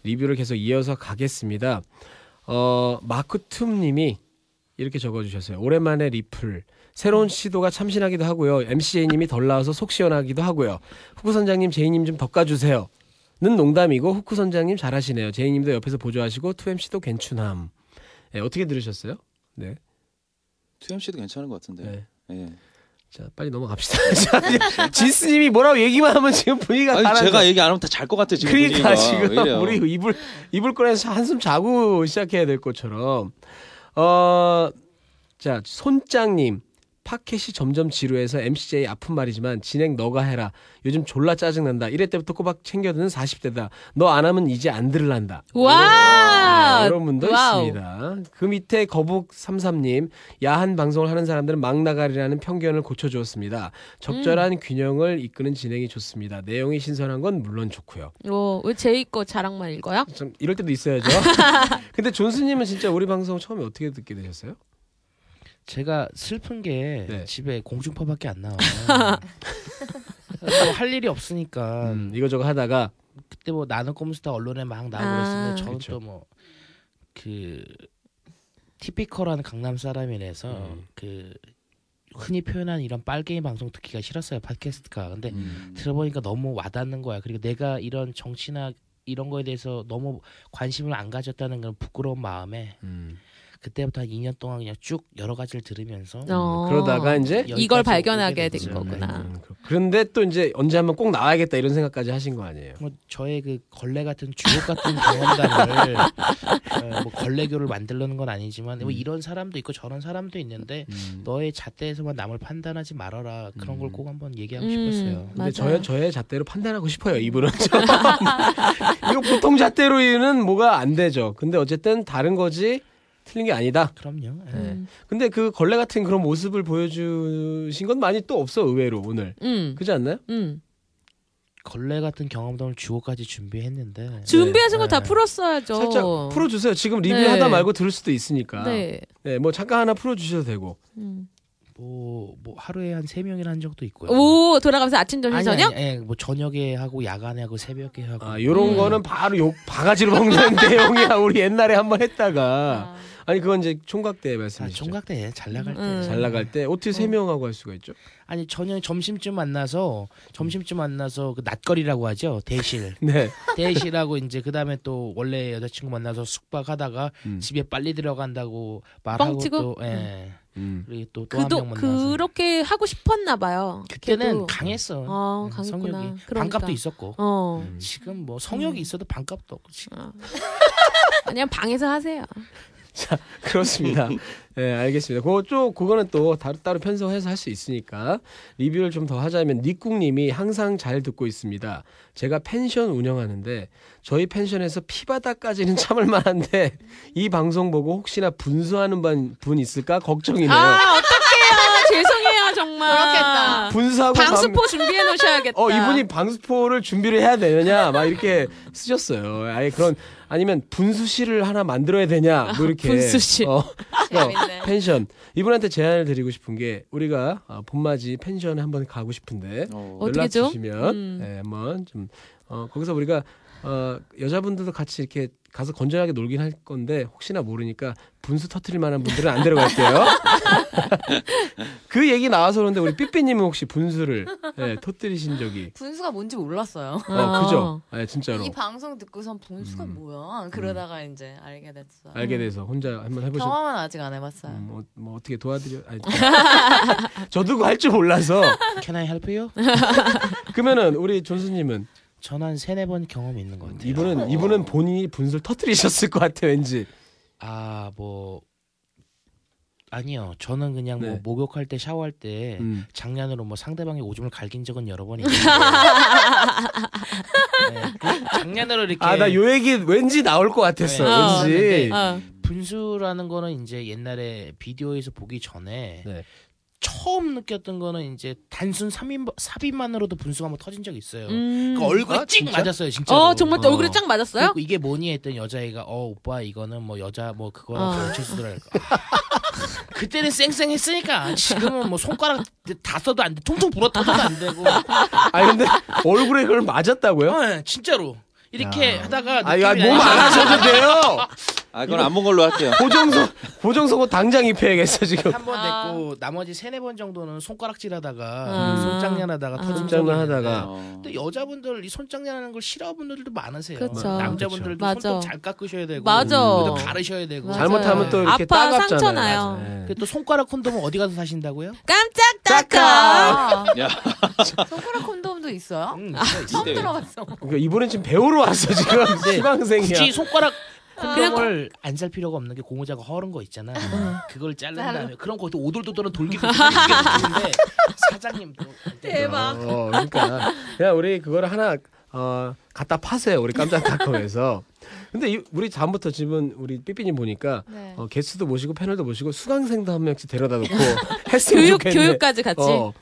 리뷰를 계속 이어서 가겠습니다. 어, 마크툼님이 이렇게 적어주셨어요. 오랜만에 리플. 새로운 시도가 참신하기도 하고요. 엠씨제이님이 덜 나와서 속 시원하기도 하고요. 후쿠선장님 제이님 좀 덮가주세요. 는 농담이고 후쿠 선장님 잘하시네요. 제이님도 옆에서 보조하시고 투엠씨도 괜춘함. 네, 어떻게 들으셨어요? 네. 투엠씨도 괜찮은 것 같은데. 네. 네. 자 빨리 넘어갑시다. 진스님이 뭐라고 얘기만 하면 지금 분위기가 아니 제가 거. 얘기 안 하면 다 잘 것 같아 지금. 그러니까 분위기가. 지금 우리 이불 이불 꺼내서 한숨 자고 시작해야 될 것처럼. 어, 자 손짱님 팟캐시 점점 지루해서 엠씨제이 아픈 말이지만 진행 너가 해라. 요즘 졸라 짜증난다. 이럴 때부터 꼬박 챙겨드는 사십 대다. 너 안 하면 이제 안 들을란다. 와! 이런 분도 와우. 있습니다. 그 밑에 거북삼삼님. 야한 방송을 하는 사람들은 막 나가리라는 편견을 고쳐주었습니다. 적절한 음. 균형을 이끄는 진행이 좋습니다. 내용이 신선한 건 물론 좋고요. 오, 왜 제이 거 자랑만 읽어요? 좀 이럴 때도 있어야죠. 근데 존스님은 진짜 우리 방송 처음에 어떻게 듣게 되셨어요? 제가 슬픈 게 네. 집에 공중파밖에 안 나와요. 뭐 할 일이 없으니까 음, 이거저거 하다가 그때 뭐 나는 꼼수다 언론에 막 나오고 아~ 있었는데 저는 또 뭐 그 티피컬한 강남 사람이라서 음. 그 흔히 표현한 이런 빨갱이 방송 듣기가 싫었어요. 팟캐스트가. 근데 음. 들어보니까 너무 와닿는 거야. 그리고 내가 이런 정치나 이런 거에 대해서 너무 관심을 안 가졌다는 그런 부끄러운 마음에 음. 그때부터 한 이 년 동안 그냥 쭉 여러 가지를 들으면서 어~ 그러다가 이제 이걸 발견하게 된 거구나. 음, 그런데 또 이제 언제 한번 꼭 나와야겠다 이런 생각까지 하신 거 아니에요? 뭐 저의 그 걸레 같은 주옥 같은 경험담을 어, 뭐 걸레교를 만들려는 건 아니지만 음. 뭐 이런 사람도 있고 저런 사람도 있는데 음. 너의 잣대에서만 남을 판단하지 말아라. 그런 걸 꼭 한번 얘기하고 음, 싶었어요. 근데 저의, 저의 잣대로 판단하고 싶어요. 이분은 이거 보통 잣대로는 뭐가 안 되죠. 근데 어쨌든 다른 거지. 틀린 게 아니다. 그럼요. 네. 음. 근데 그 걸레 같은 그런 모습을 보여주신 건 많이 또 없어 의외로 오늘. 음. 그렇지 않나요? 음. 걸레 같은 경험담을 주고까지 준비했는데 준비하신 네. 거 다 네. 풀었어야죠. 살짝 풀어주세요. 지금 리뷰하다 네. 말고 들을 수도 있으니까. 네. 네, 뭐 잠깐 하나 풀어주셔도 되고. 음. 뭐, 뭐 하루에 한 세 명이나 한 적도 있고요. 오 돌아가면서 아침 점심 저녁? 예, 뭐 저녁에 하고 야간에 하고 새벽에 하고. 아 이런 음. 거는 바로 욕 바가지로 먹는 내용이야. 우리 옛날에 한번 했다가. 아. 아니 그건 이제 총각대 말씀이시죠. 아, 총각대 잘 나갈 때. 음. 잘 나갈 때 어떻게 세 명하고 할 수가 있죠? 아니 저녁 점심쯤 만나서 점심쯤 만나서 그 낮거리라고 하죠. 대실. 네. 대실하고 이제 그다음에 또 원래 여자친구 만나서 숙박하다가 음. 집에 빨리 들어간다고 말하고 뻥치고? 또 예. 음. 음. 그리고 또 또 한 명 만나서 그렇게 하고 싶었나 봐요. 그때는 걔도. 강했어. 아, 성욕이. 그러니까. 반값도 있었고. 어. 음. 지금 뭐 성욕이 음. 있어도 반값도 없고. 아. 그냥 방에서 하세요. 자, 그렇습니다. 네, 알겠습니다. 그쪽 그거는 또 따로, 따로 편성해서 할 수 있으니까 리뷰를 좀 더 하자면 니꿍님이 항상 잘 듣고 있습니다. 제가 펜션 운영하는데 저희 펜션에서 피바다까지는 참을 만한데 이 방송 보고 혹시나 분수하는 분, 분 있을까 걱정이네요. 아, 어떡해요. 죄송해요, 정말. 그렇겠다. 분수하고 방수포 방... 준비해 놓으셔야겠다. 어, 이분이 방수포를 준비를 해야 되느냐 막 이렇게 쓰셨어요. 아예 그런 아니면 분수실을 하나 만들어야 되냐 뭐 이렇게 분수실 어, 어, 펜션 이분한테 제안을 드리고 싶은 게 우리가 어, 봄맞이 펜션에 한번 가고 싶은데 어. 연락 주시면 음. 네, 한번 좀 어, 거기서 우리가 어, 여자분들도 같이 이렇게 가서 건전하게 놀긴 할 건데 혹시나 모르니까 분수 터트릴 만한 분들은 안 데려갈게요. 그 얘기 나와서 그런데 우리 삐삐님은 혹시 분수를 네, 터뜨리신 적이? 분수가 뭔지 몰랐어요. 어, 그죠? 네, 진짜로. 이 방송 듣고선 분수가 음. 뭐야? 그러다가 음. 이제 알게 됐어요. 알게 돼서 혼자 한번 해보셨 경험은 아직 안 해봤어요. 음, 뭐, 뭐 어떻게 도와드려? 아니, 저도 할 줄 몰라서. Can I help you? 그러면은 우리 존수님은? 전 한 세네 번 경험이 있는 것 같아요. 이분은 어. 이분은 본인이 분수를 터뜨리셨을 것 같아요. 왠지. 아 뭐 아니요. 저는 그냥 네. 뭐 목욕할 때 샤워할 때 음. 장난으로 뭐 상대방의 오줌을 갈긴 적은 여러 번 있는데 네, 장난으로 이렇게. 아 나 요 얘기 왠지 나올 것 같았어. 네. 왠지. 어, 어. 분수라는 거는 이제 옛날에 비디오에서 보기 전에. 네. 처음 느꼈던 거는 이제 단순 삽입, 삽입만으로도 분수가 한번 터진 적이 있어요. 음... 그러니까 얼굴에 아, 찡 맞았어요, 진짜. 어, 정말 또 어. 얼굴에 쫙 맞았어요? 그리고 이게 뭐니 했던 여자애가 어, 오빠 이거는 뭐 여자 뭐 그거랑 걸칠 수도 있을 거. 그때는 쌩쌩했으니까 지금은 뭐 손가락 다 써도 안 돼. 통통 불어 터져도 안 되고. 아니 근데 얼굴에 그걸 맞았다고요? 어, 진짜로. 이렇게 야. 하다가 아, 몸 안 하셔도 돼요. 아, 그건 안 본 걸로 할게요. 보정서, 보정서고 당장 입혀야겠어, 지금. 한 번 냈고, 아. 나머지 세네 번 정도는 손가락질 하다가, 음. 손장난 하다가, 아. 손장난 하다가. 어. 근데 여자분들, 이 손장난 하는 걸 싫어하는 분들도 많으세요. 그쵸. 남자분들도 그쵸. 손톱 잘 깎으셔야 되고, 또 가르셔야 되고. 맞아. 잘못하면 또 이렇게 아파, 따갑잖아요. 네. 근데 또 손가락 콘돔은 어디 가서 사신다고요? 깜짝닷컴! 손가락 콘돔도 있어요? 응, 처음 들어봤어. 그러니까 이번엔 지금 배우러 왔어, 지금. 지방생이야. 굳이 손가락, 콩을 안 살 필요가 없는 게 고무자가 허른 거 있잖아. 그걸 잘라낸 다음에 그런 것도 오돌도돌한 돌기구 있는데 사장님도 대박. 어, 그러니까 야 우리 그걸 하나 어, 갖다 파세요. 우리 깜짝닷컴에서. 근데 이, 우리 다음부터 지금 우리 삐삐님 보니까 네. 어, 게스트도 모시고 패널도 모시고 수강생도 한 명씩 데려다 놓고 했으면 교육, 좋겠네. 교육까지 같이. 어,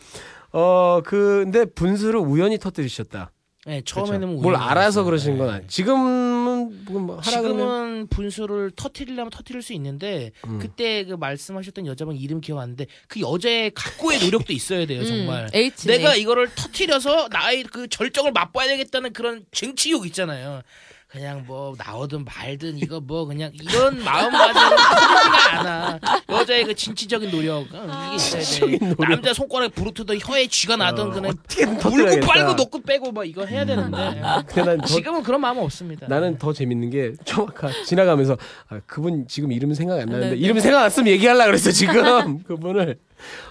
어 근데 분수를 우연히 터뜨리셨다. 네, 처음에는 그렇죠. 뭘 알아서 그러신 건 아니에요. 지금은 뭐 하라 지금은 그러면... 분수를 터트리려면 터트릴 수 있는데 음. 그때 그 말씀하셨던 여자분 이름 기억 안 나는데 그 여자의 각고의 노력도 있어야 돼요. 정말. 음, H, 내가 H. 이거를 터트려서 나의 그 절정을 맛봐야 되겠다는 그런 쟁취욕 있잖아요. 그냥 뭐 나오든 말든 이거 뭐 그냥 이런 마음가짐은 터지지가 않아. 여자의 그 진취적인 노력 이게 있어야 돼. 노력. 남자 손가락에 부르트도 혀에 쥐가 나던 어, 그냥 물고 빨고 놓고 빼고 막 이거 해야 되는데 음. 근데 난 더, 지금은 그런 마음은 없습니다. 나는 더 재밌는 게 좀 아까 지나가면서 아, 그분 지금 이름 생각 안 나는데 네, 이름 네. 생각 났으면 얘기하려고 그랬어 지금 그분을.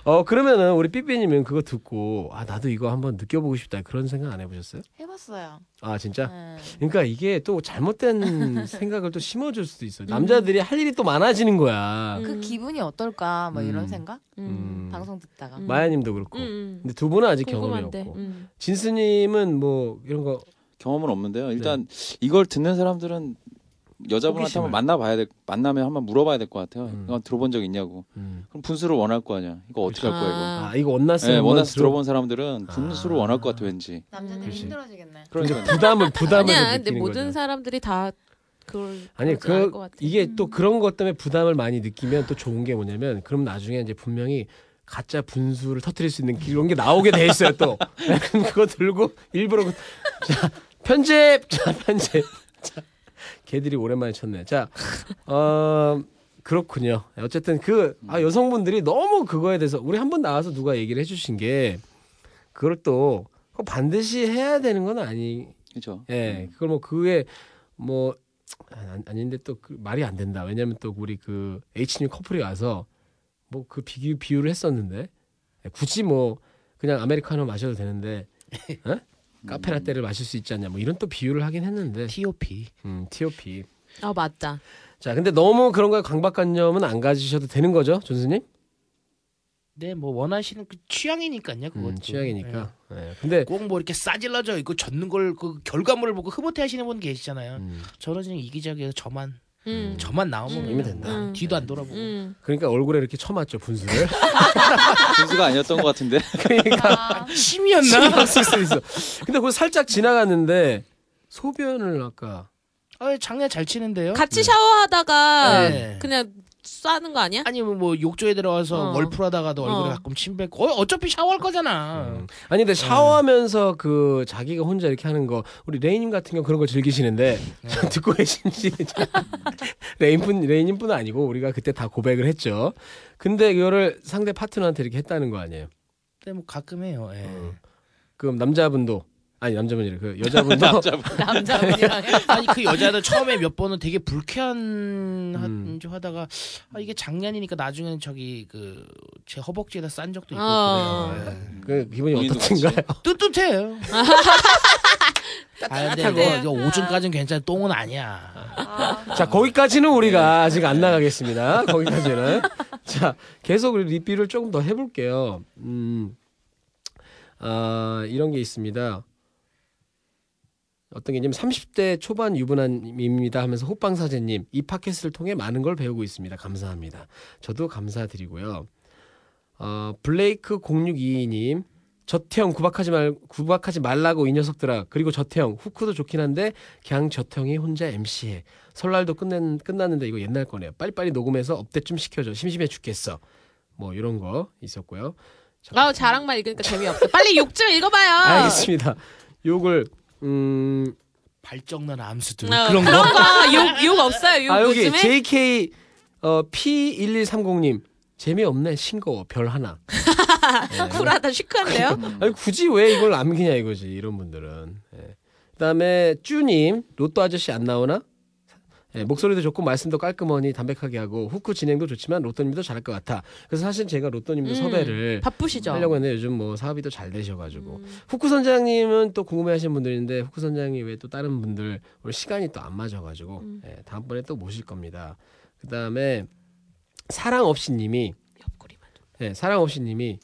어 그러면은 우리 삐삐님은 그거 듣고 아 나도 이거 한번 느껴보고 싶다 그런 생각 안 해보셨어요? 해봤어요. 아 진짜? 음. 그러니까 이게 또 잘못된 생각을 또 심어줄 수도 있어요. 음. 남자들이 할 일이 또 많아지는 거야. 음. 그 기분이 어떨까 뭐 음. 이런 생각? 음. 방송 듣다가 음. 마야님도 그렇고 음. 근데 두 분은 아직 궁금한데. 경험이 없고 음. 진스님은 뭐 이런 거 경험은 없는데요. 일단 네. 이걸 듣는 사람들은 여자분한테 한번 만나봐야 될, 만나면 한번 물어봐야 될 것 같아요. 음. 이건 들어본 적 있냐고. 음. 그럼 분수를 원할 거 아니야. 이거 어떻게 할 거야 이거. 아 이거 원나스. 네, 원나스 들어... 들어본 사람들은 분수를 아. 원할 것 같아 왠지. 남자들이 음. 힘들어지겠네. 그러니까 부담을 부담을. 아니야, 근데 모든 거잖아. 사람들이 다 그걸. 아니 그 이게 음. 또 그런 것 때문에 부담을 많이 느끼면 또 좋은 게 뭐냐면 그럼 나중에 이제 분명히. 가짜 분수를 터뜨릴 수 있는 그런 게 나오게 돼 있어요 또. 그거 들고 일부러 그... 자 편집 자 편집 자. 걔들이 오랜만에 쳤네. 자, 어, 그렇군요. 어쨌든 그 아, 여성분들이 너무 그거에 대해서 우리 한번 나와서 누가 얘기를 해주신 게 그걸 또 반드시 해야 되는 건 아니. 그렇죠. 예, 그걸 뭐 그게 뭐 아닌데 또 그 말이 안 된다. 왜냐면 또 우리 그 에이치 앤 유 커플이 와서 뭐 그 비유 비유를 했었는데 굳이 뭐 그냥 아메리카노 마셔도 되는데. 어? 카페라떼를 마실 수 있지 않냐 뭐 이런 또 비유를 하긴 했는데 티오피 음 티오피 아 맞다. 자 근데 너무 그런 거에 강박관념은 안 가지셔도 되는 거죠 존스님? 네 뭐 원하시는 그 취향이니까요 그건. 음, 취향이니까 네. 네. 근데 꼭 뭐 이렇게 싸질러져 있고 젓는 걸 그 결과물을 보고 흐뭇해하시는 분 계시잖아요. 음. 저는 지금 이기적이어서 저만 음. 저만 나오면 이미 음. 된다. 음. 뒤도 안 돌아보고. 음. 그러니까 얼굴에 이렇게 쳐맞죠 분수를. 분수가 아니었던 것 같은데. 그러니까 침이었나? 침이 수 있어. 근데 그거 살짝 지나갔는데 소변을 아까. 아 장난 잘 치는데요. 같이 네. 샤워하다가 네. 그냥 싸는 거 아니야? 아니 뭐 욕조에 들어가서 어. 월풀하다가도 얼굴에 어. 가끔 침 뱉고 어, 어차피 샤워할 거잖아. 음. 아니 근데 샤워하면서 음. 그 자기가 혼자 이렇게 하는 거 우리 레이님 같은 경우 그런 거 즐기시는데 음. 듣고 계신지 레인뿐 레이님뿐 아니고 우리가 그때 다 고백을 했죠. 근데 이거를 상대 파트너한테 이렇게 했다는 거 아니에요? 근데 뭐 가끔 해요. 예. 음. 그럼 남자분도. 아니 남자분이래 그 여자분도 남자분이랑 아니 그 여자도 처음에 몇 번은 되게 불쾌한 음. 하다가 아, 이게 장난이니까 나중에는 저기 그 제 허벅지에다 싼 적도 있고 어. 그래요. 네. 그 기분이 어떻든가요? 뜨뜻해요. 아 근데 뭐 오줌까지는 괜찮아 똥은 아니야. 아. 자 거기까지는 우리가 아직 안 나가겠습니다. 거기까지는 자 계속 우리 리뷰를 조금 더 해볼게요. 음, 아 이런 게 있습니다. 어떤 게 있냐면 삼십 대 초반 유부남입니다 하면서 호빵사제님 이 팟캐스트를 통해 많은 걸 배우고 있습니다. 감사합니다. 저도 감사드리고요. 어, 블레이크 공육이이님 저태형 구박하지, 말, 구박하지 말라고 이 녀석들아. 그리고 저태형 후크도 좋긴 한데 그냥 저태형이 혼자 엠시해. 설날도 끝낸, 끝났는데 이거 옛날 거네요. 빨리빨리 녹음해서 업데이트 좀 시켜줘. 심심해 죽겠어. 뭐 이런 거 있었고요. 아 자랑만 읽으니까 재미없어. 빨리 욕 좀 읽어봐요. 알겠습니다. 욕을 음 발정난 암수들 어, 그런 거 욕 욕 없어요. 욕 아, 여기 요즘에? 제이케이 어, 피 일일삼공님 재미없네 싱거워 별 하나. 네. 쿨하다 시크한데요. 아니 굳이 왜 이걸 남기냐 이거지 이런 분들은. 네. 그다음에 쭈님 로또 아저씨 안 나오나 예, 목소리도 좋고 말씀도 깔끔하니 담백하게 하고 후크 진행도 좋지만 로또님도 잘할 것 같아. 그래서 사실 제가 로또님도 음, 섭외를 바쁘시죠? 하려고 했는데 요즘 뭐 사업이 또 잘 되셔가지고 음. 후크 선장님은 또 궁금해하시는 분들인데 후크 선장님 외에 또 다른 분들 오늘 시간이 또 안 맞아가지고 음. 예, 다음번에 또 모실 겁니다. 그 다음에 사랑 없이님이 옆구리만 예, 사랑 없이님이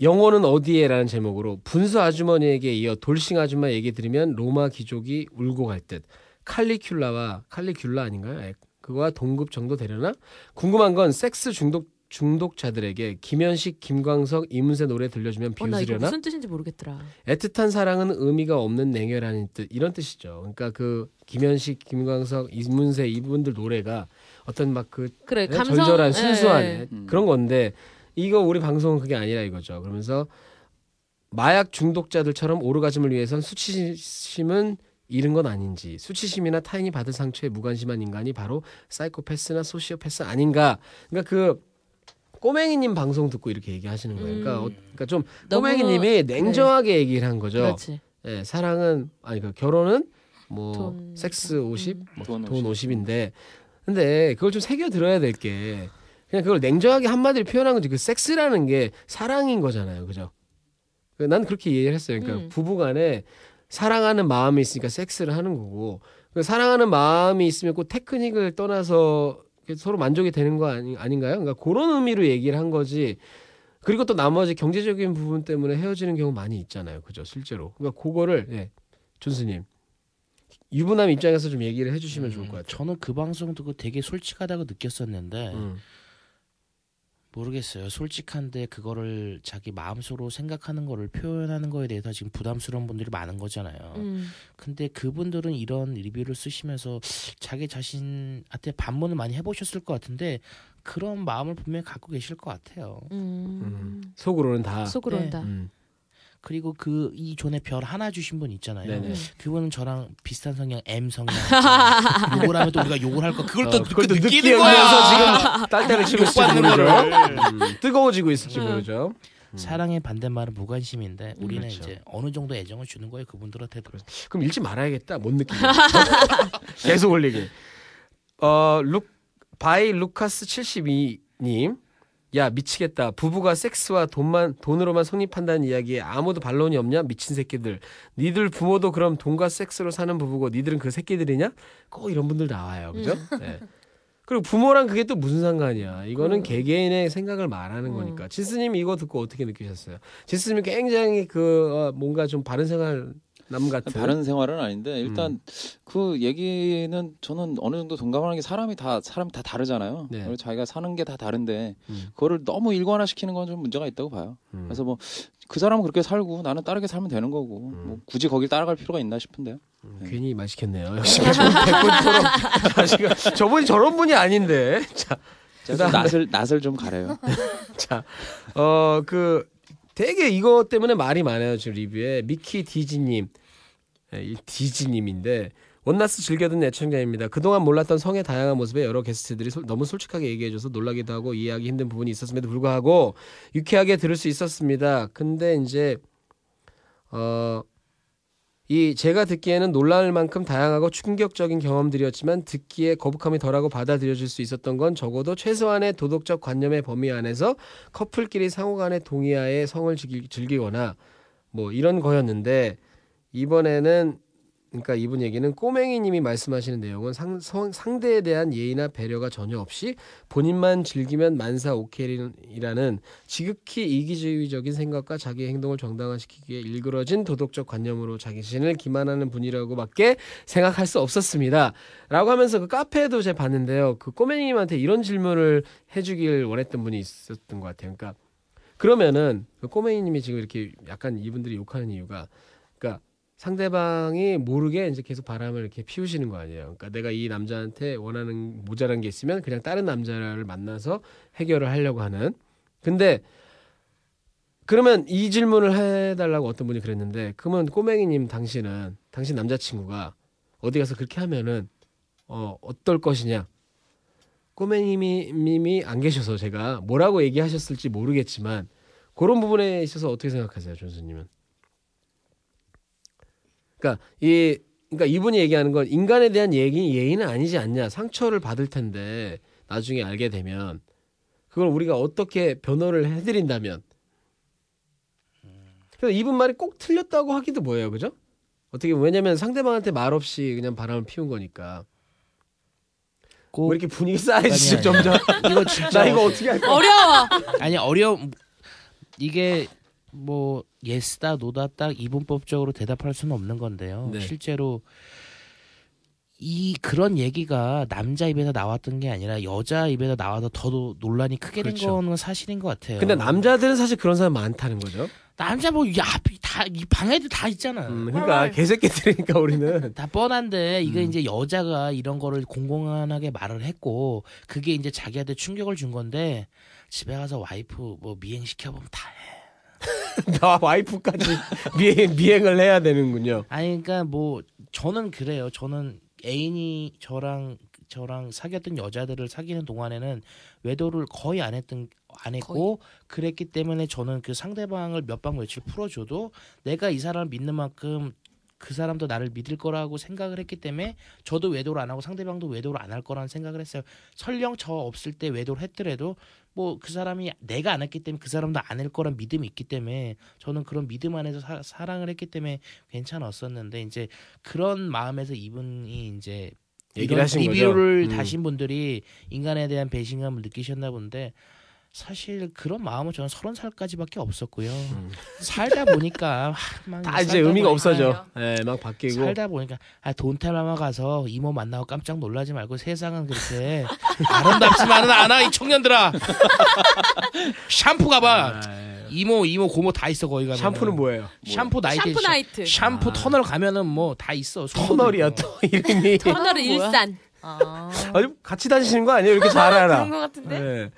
영혼은 어디에? 라는 제목으로 분수 아주머니에게 이어 돌싱 아줌마 얘기 들으면 로마 귀족이 울고 갈 듯. 칼리큘라와 칼리큘라 아닌가요? 그거와 동급 정도 되려나? 궁금한 건 섹스 중독, 중독자들에게 김현식, 김광석, 이문세 노래 들려주면 비웃으려나? 어, 나 이거 무슨 뜻인지 모르겠더라. 애틋한 사랑은 의미가 없는 냉혈한 뜻. 이런 뜻이죠. 그러니까 그 김현식, 김광석, 이문세 이분들 노래가 어떤 막 그 그래, 감성, 절절한 순수한 에이. 그런 건데 이거 우리 방송은 그게 아니라 이거죠. 그러면서 마약 중독자들처럼 오르가즘을 위해선 수치심은 잃은 건 아닌지, 수치심이나 타인이 받은 상처에 무관심한 인간이 바로 사이코패스나 소시오패스 아닌가. 그러니까 그 꼬맹이님 방송 듣고 이렇게 얘기하시는 거예요. 음. 그러니까, 어, 그러니까 좀 꼬맹이님이 냉정하게 네. 얘기를 한 거죠. 예, 사랑은 아니 그 결혼은 뭐 돈, 섹스 오십, 음. 뭐 돈, 돈 오십인데 근데 그걸 좀 새겨 들어야 될 게. 그냥 그걸 냉정하게 한마디로 표현한 거지. 그 섹스라는 게 사랑인 거잖아요, 그죠? 난 그렇게 이해를 했어요. 그러니까 음. 부부간에 사랑하는 마음이 있으니까 섹스를 하는 거고, 사랑하는 마음이 있으면 꼭 테크닉을 떠나서 서로 만족이 되는 거 아니, 아닌가요? 그러니까 그런 의미로 얘기를 한 거지. 그리고 또 나머지 경제적인 부분 때문에 헤어지는 경우 많이 있잖아요, 그죠? 실제로. 그러니까 그거를 예, 존스님. 유부남 입장에서 좀 얘기를 해주시면 음, 좋을 것 같아요. 저는 그 방송 듣고 되게 솔직하다고 느꼈었는데. 음. 모르겠어요. 솔직한데 그거를 자기 마음속으로 생각하는 거를 표현하는 거에 대해서 지금 부담스러운 분들이 많은 거잖아요. 음. 근데 그분들은 이런 리뷰를 쓰시면서 자기 자신한테 반문을 많이 해보셨을 것 같은데 그런 마음을 분명히 갖고 계실 것 같아요. 음. 음. 속으로는 다. 속으로는 네. 다. 음. 그리고 그 이전에 별 하나 주신 분 있잖아요. 네네. 그분은 저랑 비슷한 성향 M 성향. 욕을 하면 또 우리가 욕을 할 거. 그걸 또 어, 그걸 느끼는 거야. 지금 딸딸을 치고 있는 거를 뜨거워지고 있을지 모르죠. 음. 사랑의 반대말은 무관심인데 우리는 그렇죠. 이제 어느 정도 애정을 주는 거예요. 그분들한테도. 그럼 읽지 말아야겠다. 못 느끼고. 계속 올리게. 어, 룩 바이 루카스 칠십이 님. 야 미치겠다. 부부가 섹스와 돈만 돈으로만 성립한다는 이야기에 아무도 반론이 없냐? 미친 새끼들. 니들 부모도 그럼 돈과 섹스로 사는 부부고 니들은 그 새끼들이냐? 꼭 이런 분들 나와요, 그죠? 네. 그리고 부모랑 그게 또 무슨 상관이야? 이거는 음. 개개인의 생각을 말하는 음. 거니까. 진스님 이거 듣고 어떻게 느끼셨어요? 진스님 굉장히 그 어, 뭔가 좀 바른 생활 남 같은 다른 생활은 아닌데 일단 음. 그 얘기는 저는 어느 정도 동감하는 게 사람이 다 사람이 다 다르잖아요. 네. 그리고 자기가 사는 게 다 다른데 음. 그거를 너무 일관화 시키는 건 좀 문제가 있다고 봐요. 음. 그래서 뭐 그 사람은 그렇게 살고 나는 다르게 살면 되는 거고 음. 뭐 굳이 거길 따라갈 필요가 있나 싶은데요. 음, 네. 괜히 맛있겠네요. 역시 백분처럼 저분이 저런 분이 아닌데. 자, 그다음에. 낯을 낯을 좀 가려요. 자, 어 그. 되게 이거 때문에 말이 많아요. 지금 리뷰에 미키 디지님 이 디지님인데 원나스 즐겨 듣는 애청자입니다. 그동안 몰랐던 성의 다양한 모습에 여러 게스트들이 소, 너무 솔직하게 얘기해줘서 놀라기도 하고 이해하기 힘든 부분이 있었음에도 불구하고 유쾌하게 들을 수 있었습니다. 근데 이제 어, 이 제가 듣기에는 놀랄 만큼 다양하고 충격적인 경험들이었지만 듣기에 거북함이 덜하고 받아들여질 수 있었던 건 적어도 최소한의 도덕적 관념의 범위 안에서 커플끼리 상호간의 동의하에 성을 즐기, 즐기거나 뭐 이런 거였는데 이번에는 그러니까 이분 얘기는 꼬맹이님이 말씀하시는 내용은 상, 성, 상대에 대한 예의나 배려가 전혀 없이 본인만 즐기면 만사 오케이라는 지극히 이기주의적인 생각과 자기의 행동을 정당화시키기에 일그러진 도덕적 관념으로 자기 자신을 기만하는 분이라고밖에 생각할 수 없었습니다. 라고 하면서 그 카페에도 제가 봤는데요. 그 꼬맹이님한테 이런 질문을 해주길 원했던 분이 있었던 것 같아요. 그러니까 그러면은 그 꼬맹이님이 지금 이렇게 약간 이분들이 욕하는 이유가 그러니까 상대방이 모르게 이제 계속 바람을 이렇게 피우시는 거 아니에요. 그러니까 내가 이 남자한테 원하는 모자란 게 있으면 그냥 다른 남자를 만나서 해결을 하려고 하는. 근데 그러면 이 질문을 해달라고 어떤 분이 그랬는데 그러면 꼬맹이님 당신은 당신 남자친구가 어디 가서 그렇게 하면은 어, 어떨 것이냐. 꼬맹이님이 안 계셔서 제가 뭐라고 얘기하셨을지 모르겠지만 그런 부분에 있어서 어떻게 생각하세요, 존수님은? 그러니까 이 그러니까 이분이 얘기하는 건 인간에 대한 예의, 예의는 아니지 않냐. 상처를 받을 텐데 나중에 알게 되면 그걸 우리가 어떻게 변호를 해드린다면. 그래서 이분 말이 꼭 틀렸다고 하기도 뭐예요, 그죠? 어떻게 보면 왜냐면 상대방한테 말 없이 그냥 바람을 피운 거니까. 왜 이렇게 분위기 쌓여지죠 점점? 이거 진짜 나 이거 어떻게 할 거야? 어려워. 아니 어려워. 이게 뭐 예스다 노다 딱 이분법적으로 대답할 수는 없는 건데요. 네. 실제로 이 그런 얘기가 남자 입에서 나왔던 게 아니라 여자 입에서 나와서 더 논란이 크게 그렇죠. 된 거는 사실인 것 같아요. 근데 남자들은 사실 그런 사람 많다는 거죠. 남자 뭐 다 이 방에도 다 있잖아. 음, 그러니까 개새끼들이니까 우리는 다 뻔한데 이게 음. 이제 여자가 이런 거를 공공연하게 말을 했고 그게 이제 자기한테 충격을 준 건데 집에 가서 와이프 뭐 미행 시켜보면 다 해. 나 와이프까지 미행, 미행을 해야 되는군요. 아니 그러니까 뭐 저는 그래요. 저는 애인이 저랑 저랑 사귀었던 여자들을 사귀는 동안에는 외도를 거의 안 했던 안 했고 거의. 그랬기 때문에 저는 그 상대방을 몇 방 며칠 풀어줘도 내가 이 사람을 믿는 만큼 그 사람도 나를 믿을 거라고 생각을 했기 때문에 저도 외도를 안 하고 상대방도 외도를 안 할 거라는 생각을 했어요. 설령 저 없을 때 외도를 했더라도 뭐 그 사람이 내가 안 했기 때문에 그 사람도 안 할 거란 믿음이 있기 때문에 저는 그런 믿음 안에서 사, 사랑을 했기 때문에 괜찮았었는데 이제 그런 마음에서 이분이 이제 얘기를 하신 리뷰를 거죠? 다신 분들이 인간에 대한 배신감을 느끼셨나 본데 사실 그런 마음은 저는 서른 살까지밖에 없었고요. 음. 살다 보니까 막 다 이제 의미가 보니까, 없어져. 예, 네, 막 바뀌고 살다 보니까 아, 돈탈마마 가서 이모 만나고 깜짝 놀라지 말고 세상은 그렇게 아름답지만은 않아 이 청년들아. 샴푸 가봐. 이모, 이모, 고모 다 있어 거기 가면. 샴푸는 뭐예요? 샴푸 나이트. 샴푸 나이트. 샴푸 아. 터널 가면은 뭐 다 있어. 터널이야 또 이름이. 터널은 일산. 아. 아니 같이 다니시는 거 아니에요? 이렇게 잘 알아. 그런 거 같은데. 네.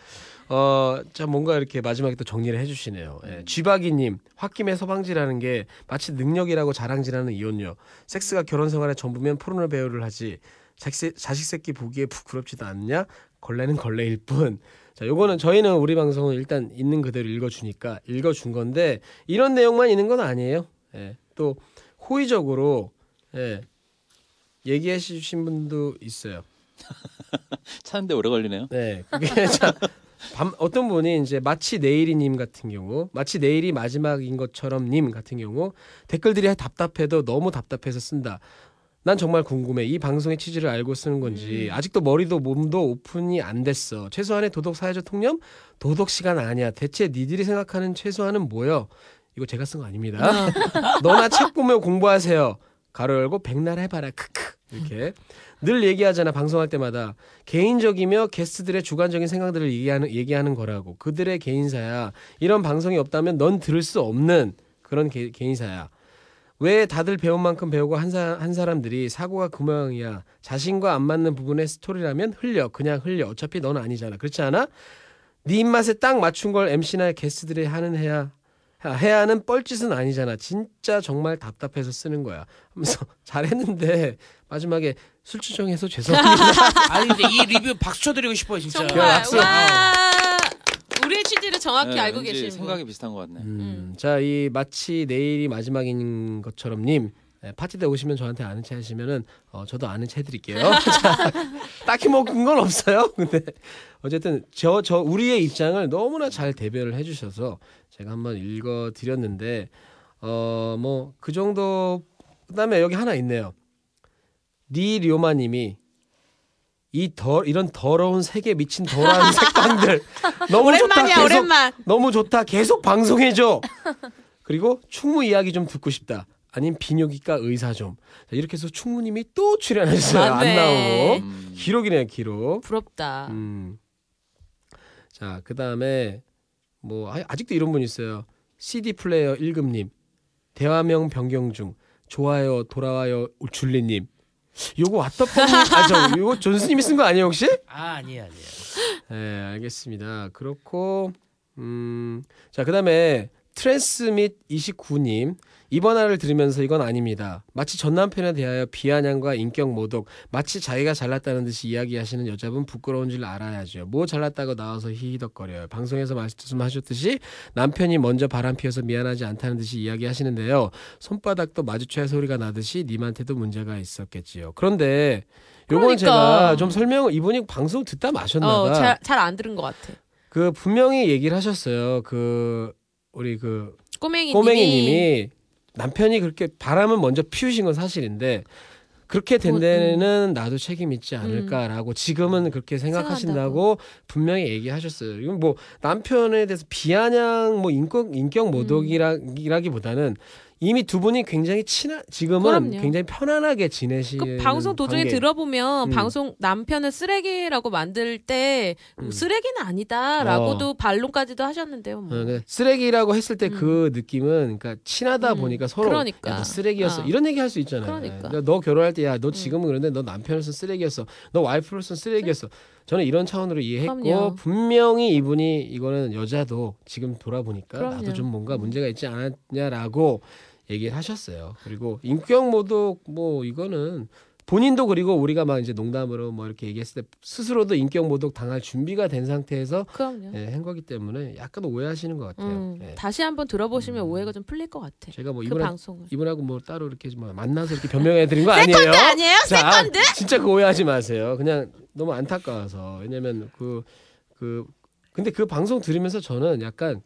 어, 참 뭔가 이렇게 마지막에 또 정리를 해주시네요. 예. 쥐박이님, 홧김에 서방지라는 게 마치 능력이라고 자랑질하는 이혼녀. 섹스가 결혼생활의 전부면 포르노 배우를 하지. 자식, 자식 새끼 보기에 부끄럽지도 않냐? 걸레는 걸레일 뿐. 자, 요거는 저희는 우리 방송은 일단 있는 그대로 읽어주니까 읽어준 건데 이런 내용만 있는 건 아니에요. 예. 또 호의적으로 예. 얘기해 주신 분도 있어요. 찾는데 오래 걸리네요. 네, 그게 참. 밤, 어떤 분이 이제 마치 내일이님 같은 경우 마치 내일이 마지막인 것처럼 님 같은 경우 댓글들이 답답해도 너무 답답해서 쓴다. 난 정말 궁금해. 이 방송의 취지를 알고 쓰는 건지. 음. 아직도 머리도 몸도 오픈이 안 됐어. 최소한의 도덕 사회적 통념? 도덕 시간 아니야. 대체 니들이 생각하는 최소한은 뭐여? 이거 제가 쓴 거 아닙니다. 너나 책 보면 공부하세요. 가로 열고 백날 해봐라. 크크. 이렇게 늘 얘기하잖아. 방송할 때마다 개인적이며 게스트들의 주관적인 생각들을 얘기하는 얘기하는 거라고. 그들의 개인사야. 이런 방송이 없다면 넌 들을 수 없는 그런 개, 개인사야. 왜 다들 배운 만큼 배우고 한, 사, 한 사람들이 사고가 그 모양이야. 자신과 안 맞는 부분의 스토리라면 흘려. 그냥 흘려. 어차피 넌 아니잖아. 그렇지 않아? 네 입맛에 딱 맞춘 걸 엠시나 게스트들이 하는 해야 해야 하는 뻘짓은 아니잖아. 진짜 정말 답답해서 쓰는 거야 하면서 잘했는데 마지막에 술 취정해서 죄송합니다. 아니 근데 이 리뷰 박수 쳐드리고 싶어요 진짜. 정말 야, 박수. 와 우리의 취지를 정확히 네, 알고 계시는 생각이 비슷한 것 같네. 음, 음. 자, 이 마치 내일이 마지막인 것처럼 님 네, 파티 때 오시면 저한테 아는 체 하시면은 어, 저도 아는 체 해드릴게요. 자, 딱히 먹은 건 없어요. 근데 어쨌든 저, 저 우리의 입장을 너무나 잘 대변을 해주셔서 제가 한번 읽어드렸는데 어 뭐 그 정도. 그다음에 여기 하나 있네요. 니료마님이 이 더 이런 더러운 색에 미친 더러운 색방들 너무 오랜만이야, 좋다. 계속, 오랜만. 너무 좋다. 계속 방송해줘. 그리고 충무 이야기 좀 듣고 싶다. 아님 비뇨기과 의사 좀. 자, 이렇게 해서 충무님이 또 출연하셨어요. 안 나오고 음. 기록이네요 기록. 부럽다. 음. 자 그다음에. 뭐 아직도 이런 분 있어요. 씨디 플레이어 일급님, 대화명 변경 중, 좋아요 돌아와요 줄리님. 요거 왓더폭 아저 요거 존스님이 쓴 거 아니에요 혹시? 아 아니에요 아니에요. 네 알겠습니다. 그렇고 음 자 그다음에 트랜스밋 이십구 님, 이번 화를 들으면서 이건 아닙니다. 마치 전 남편에 대하여 비아냥과 인격 모독, 마치 자기가 잘났다는 듯이 이야기하시는 여자분 부끄러운 줄 알아야죠. 뭐 잘났다고 나와서 히히덕거려요. 방송에서 말씀하셨듯이 남편이 먼저 바람 피워서 미안하지 않다는 듯이 이야기하시는데요. 손바닥도 마주쳐야 소리가 나듯이 님한테도 문제가 있었겠지요. 그런데 요건 그러니까. 제가 좀 설명을 이분이 방송 듣다 마셨나 봐. 어, 잘 안 들은 것 같아. 그 분명히 얘기를 하셨어요. 그 우리 그 꼬맹이 꼬맹이님이 남편이 그렇게 바람을 먼저 피우신 건 사실인데 그렇게 된 데는 나도 책임 있지 않을까라고 음. 지금은 그렇게 생각하신다고 생각한다고. 분명히 얘기하셨어요. 이건 뭐 남편에 대해서 비아냥 뭐 인격 인격 모독이라기보다는 음. 이미 두 분이 굉장히 친한 지금은 그럼요. 굉장히 편안하게 지내시는 그 방송 도중에 관계. 들어보면 음. 방송 남편을 쓰레기라고 만들 때 음. 쓰레기는 아니다라고도 어. 반론까지도 하셨는데요. 뭐. 네. 쓰레기라고 했을 때 그 음. 느낌은 그러니까 친하다 음. 보니까 서로 그러니까. 야, 너 쓰레기였어 아. 이런 얘기할 수 있잖아요. 그러니까. 야, 너 결혼할 때 야 너 지금은 그런데 너 남편으로서는 쓰레기였어. 너 와이프로서는 쓰레기였어. 저는 이런 차원으로 이해했고 그럼요. 분명히 이분이 이거는 여자도 지금 돌아보니까 그럼요. 나도 좀 뭔가 문제가 있지 않았냐라고 얘기를 하셨어요. 그리고 인격 모독 뭐 이거는 본인도 그리고 우리가 막 이제 농담으로 뭐 이렇게 얘기했을 때 스스로도 인격 모독 당할 준비가 된 상태에서 예, 한 거기 때문에 약간 오해하시는 것 같아요. 음, 예. 다시 한번 들어보시면 음. 오해가 좀 풀릴 것 같아. 제가 뭐 그 이분하, 이분하고 뭐 따로 이렇게 뭐 만나서 이렇게 변명해 드린 거 아니에요? 세컨드 아니에요? 자, 세컨드? 진짜 그 오해하지 마세요. 그냥 너무 안타까워서 왜냐면 그 그 근데 그 방송 들으면서 저는 약간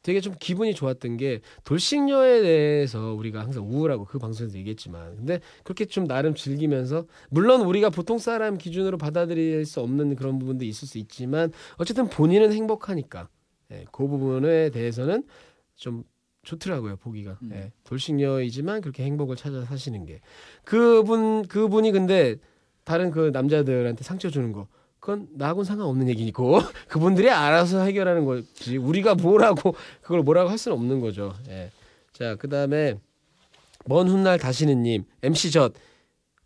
되게 좀 기분이 좋았던 게 돌싱녀에 대해서 우리가 항상 우울하고 그 방송에서 얘기했지만 근데 그렇게 좀 나름 즐기면서 물론 우리가 보통 사람 기준으로 받아들일 수 없는 그런 부분도 있을 수 있지만 어쨌든 본인은 행복하니까 예, 그 부분에 대해서는 좀 좋더라고요 보기가 음. 예, 돌싱녀이지만 그렇게 행복을 찾아 사시는 게 그분 그분이 근데 다른 그 남자들한테 상처 주는 거 그건 나하고는 상관없는 얘기니고 그분들이 알아서 해결하는 거지 우리가 뭐라고 그걸 뭐라고 할 수는 없는 거죠. 예. 자 그다음에 먼 훗날 다시는 님 엠씨 젖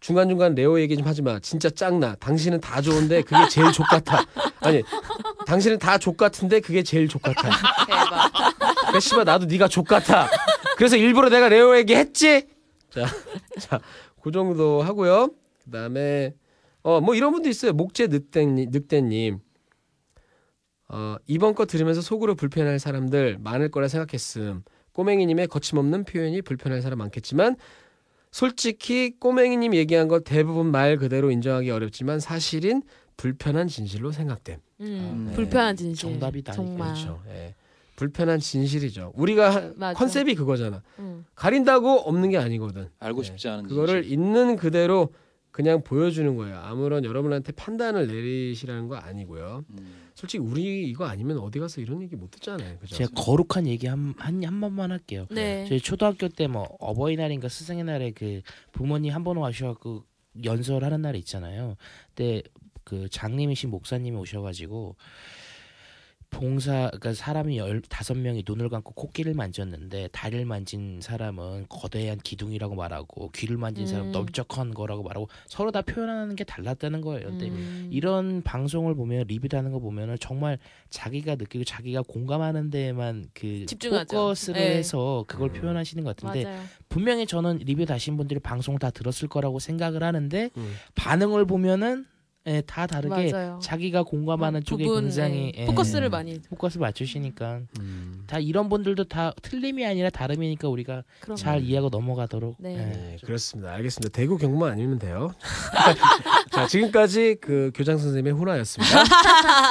중간중간 레오 얘기 좀 하지 마. 진짜 짱나. 당신은 다 좋은데 그게 제일 족같아. 아니 당신은 다 족같은데 그게 제일 족같아. 대박. 그래, 씨발 나도 네가 족같아. 그래서 일부러 내가 레오 얘기 했지. 자, 자, 그 정도 하고요. 그다음에 어 뭐 이런 분도 있어요. 목재 늑대님, 늑대님. 어 이번 거 들으면서 속으로 불편할 사람들 많을 거라 생각했음. 꼬맹이님의 거침없는 표현이 불편할 사람 많겠지만 솔직히 꼬맹이님 얘기한 거 대부분 말 그대로 인정하기 어렵지만 사실인 불편한 진실로 생각됨. 음, 아, 네. 불편한 진실. 정답이다. 정말. 그렇죠. 네. 불편한 진실이죠. 우리가 맞아. 컨셉이 그거잖아. 음. 가린다고 없는 게 아니거든. 알고 싶지 않은 네. 그거를 진실. 있는 그대로 그냥 보여주는 거예요. 아무런 여러분한테 판단을 내리시라는 거 아니고요. 음. 솔직히 우리 이거 아니면 어디 가서 이런 얘기 못 듣잖아요. 그죠? 제가 거룩한 얘기 한, 한, 한 번만 할게요. 네. 저희 초등학교 때 뭐 어버이날인가 스승의 날에 그 부모님 한 번 와셔가지고 연설하는 날이 있잖아요. 그때 그 장님이신 목사님이 오셔가지고 봉사 그러니까 사람이 열다섯 명이 눈을 감고 코끼리를 만졌는데 다리를 만진 사람은 거대한 기둥이라고 말하고 귀를 만진 음. 사람은 넓적한 거라고 말하고 서로 다 표현하는 게 달랐다는 거예요. 근데 음. 이런 방송을 보면 리뷰도 하는 거 보면 정말 자기가 느끼고 자기가 공감하는 데에만 그 집중하죠. 포커스를 네. 해서 그걸 음. 표현하시는 것 같은데 맞아요. 분명히 저는 리뷰 다신 분들이 방송 다 들었을 거라고 생각을 하는데 음. 반응을 보면은 예, 다 다르게 맞아요. 자기가 공감하는 음, 쪽에 부분, 굉장히 예, 포커스를 예, 많이 포커스 맞추시니까 음. 다 이런 분들도 다 틀림이 아니라 다름이니까 우리가 그러면. 잘 이해하고 넘어가도록 네. 예. 네, 그렇습니다. 알겠습니다. 대구 경만 아니면 돼요. 자 지금까지 그 교장 선생님의 호라였습니다.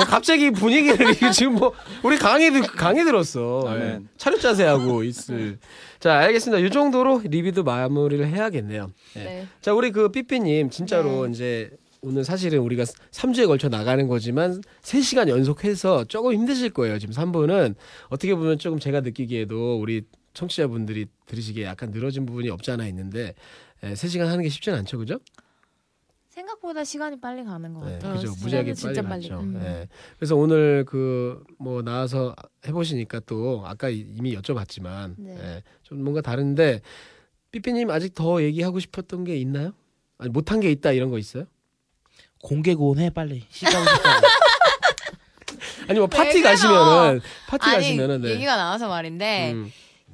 갑자기 분위기를 지금 뭐 우리 강의 강의 들었어. 네. 차렷 자세하고 있을. 자 알겠습니다. 이 정도로 리뷰도 마무리를 해야겠네요. 네. 네. 자 우리 그 삐삐님 진짜로 네. 이제. 오늘 사실은 우리가 삼 주에 걸쳐 나가는 거지만 세 시간 연속해서 조금 힘드실 거예요. 지금 삼 부는 어떻게 보면 조금 제가 느끼기에도 우리 청취자분들이 들으시기에 약간 늘어진 부분이 없지 않아 있는데 에, 세 시간 하는 게 쉽진 않죠. 그죠? 생각보다 시간이 빨리 가는 것 같아요. 네, 그죠. 무지하게 진짜 빨리 갔죠. 음. 네. 그래서 오늘 그 뭐 나와서 해보시니까 또 아까 이미 여쭤봤지만 네. 네. 좀 뭔가 다른데 삐삐님 아직 더 얘기하고 싶었던 게 있나요? 아니 못한 게 있다 이런 거 있어요? 공개 고온해 빨리. 시간 아니 뭐 파티 가시면은 파티 아니, 가시면은 네. 얘기가 나와서 말인데 음.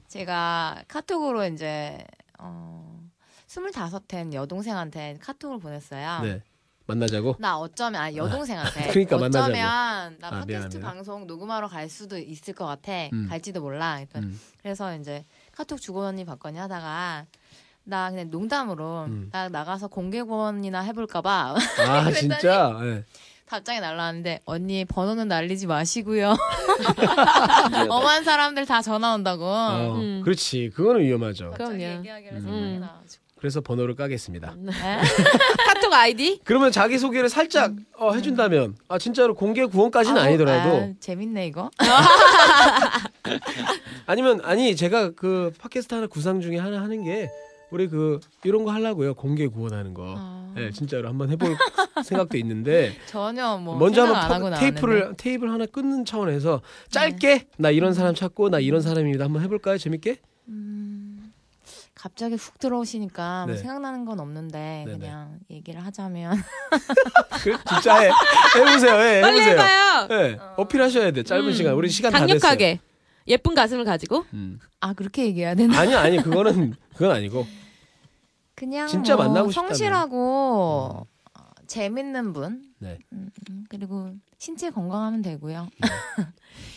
제가 카톡으로 이제 어, 스물다섯된 여동생한테 카톡을 보냈어요. 네. 만나자고? 나 어쩌면 아니 여동생한테. 그러니까 만나자고. 어쩌면 나 팟캐스트 아, 방송 녹음하러 갈 수도 있을 것 같아. 음. 갈지도 몰라. 음. 그래서 이제 카톡 주고받니 받거니 하다가 나 그냥 농담으로 음. 나 나가서 공개구원이나 해볼까봐. 아 진짜? 네. 답장이 날라왔는데 언니 번호는 날리지 마시고요. 엄한 사람들 다 전화 온다고. 어, 음. 그렇지. 그거는 위험하죠. 그럼요. 얘기하기를 생각이 나가지고. 그래서 번호를 까겠습니다. 네. 카톡 아이디? 그러면 자기 소개를 살짝 음, 어, 해준다면 아 진짜로 공개 구원까지는 아, 아니더라도 아, 재밌네 이거. 아니면 아니 제가 그 팟캐스트 하나 구상 중에 하나 하는 게 우리 그 이런 거 하려고요. 공개 구원하는 거. 아... 네, 진짜로 한번 해볼 생각도 있는데 전혀 뭐 먼저 한번 테이프를 테이프를 하나 끊는 차원에서 짧게 네. 나 이런 사람 찾고 나 이런 사람입니다. 한번 해볼까요? 재밌게? 음. 갑자기 훅 들어오시니까 네. 뭐 생각나는 건 없는데 네네. 그냥 얘기를 하자면 진짜 해 해보세요 해, 빨리 해보세요 해봐요. 네. 어... 어필하셔야 돼 짧은 음. 시간 우리 시간 다 됐어요 강력하게 예쁜 가슴을 가지고 음. 아 그렇게 얘기해야 되나 아니 아니 그거는 그건 아니고 그냥 진짜 뭐 만나고 싶다면 성실하고 어, 재밌는 분 네. 음, 그리고 신체 건강하면 되고요 네.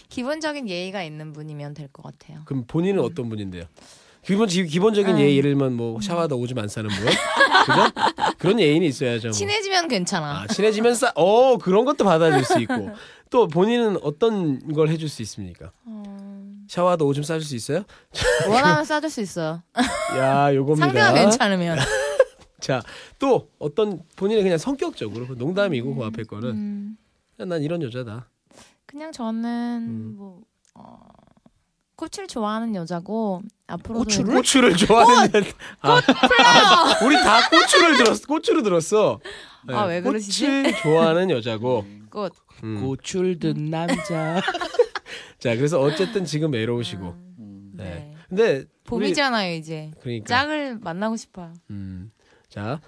기본적인 예의가 있는 분이면 될 것 같아요 그럼 본인은 음. 어떤 분인데요? 기본, 기본적인 응. 예의, 예를 들면, 뭐, 샤워하다 오줌 안 싸는 분. 그죠? 그런 예의는 있어야죠. 뭐. 친해지면 괜찮아. 아, 친해지면 싸, 어, 그런 것도 받아줄 수 있고. 또 본인은 어떤 걸 해줄 수 있습니까? 음... 샤워하다 오줌 싸줄 수 있어요? 원하면 싸줄 수 있어요. 야, 요겁니다. 상대가 괜찮으면. 자, 또 어떤 본인의 그냥 성격적으로, 농담이고, 음, 그 앞에 거는. 음. 난 이런 여자다. 그냥 저는, 음. 뭐, 어. 꽃을 좋아하는 여자고 앞으로도 꽃을 꽃을 좋아하는 꽃! 아, 꽃플레이어 우리 다 꽃을 들었어 꽃으로 들었어 네, 아 왜 그러시지 꽃을 좋아하는 여자고 꽃 음. 꽃을 든 남자 자 그래서 어쨌든 지금 외로우시고 음, 네. 네 근데 봄이잖아요 우리, 이제 그러니까 짝을 만나고 싶어요 음. 자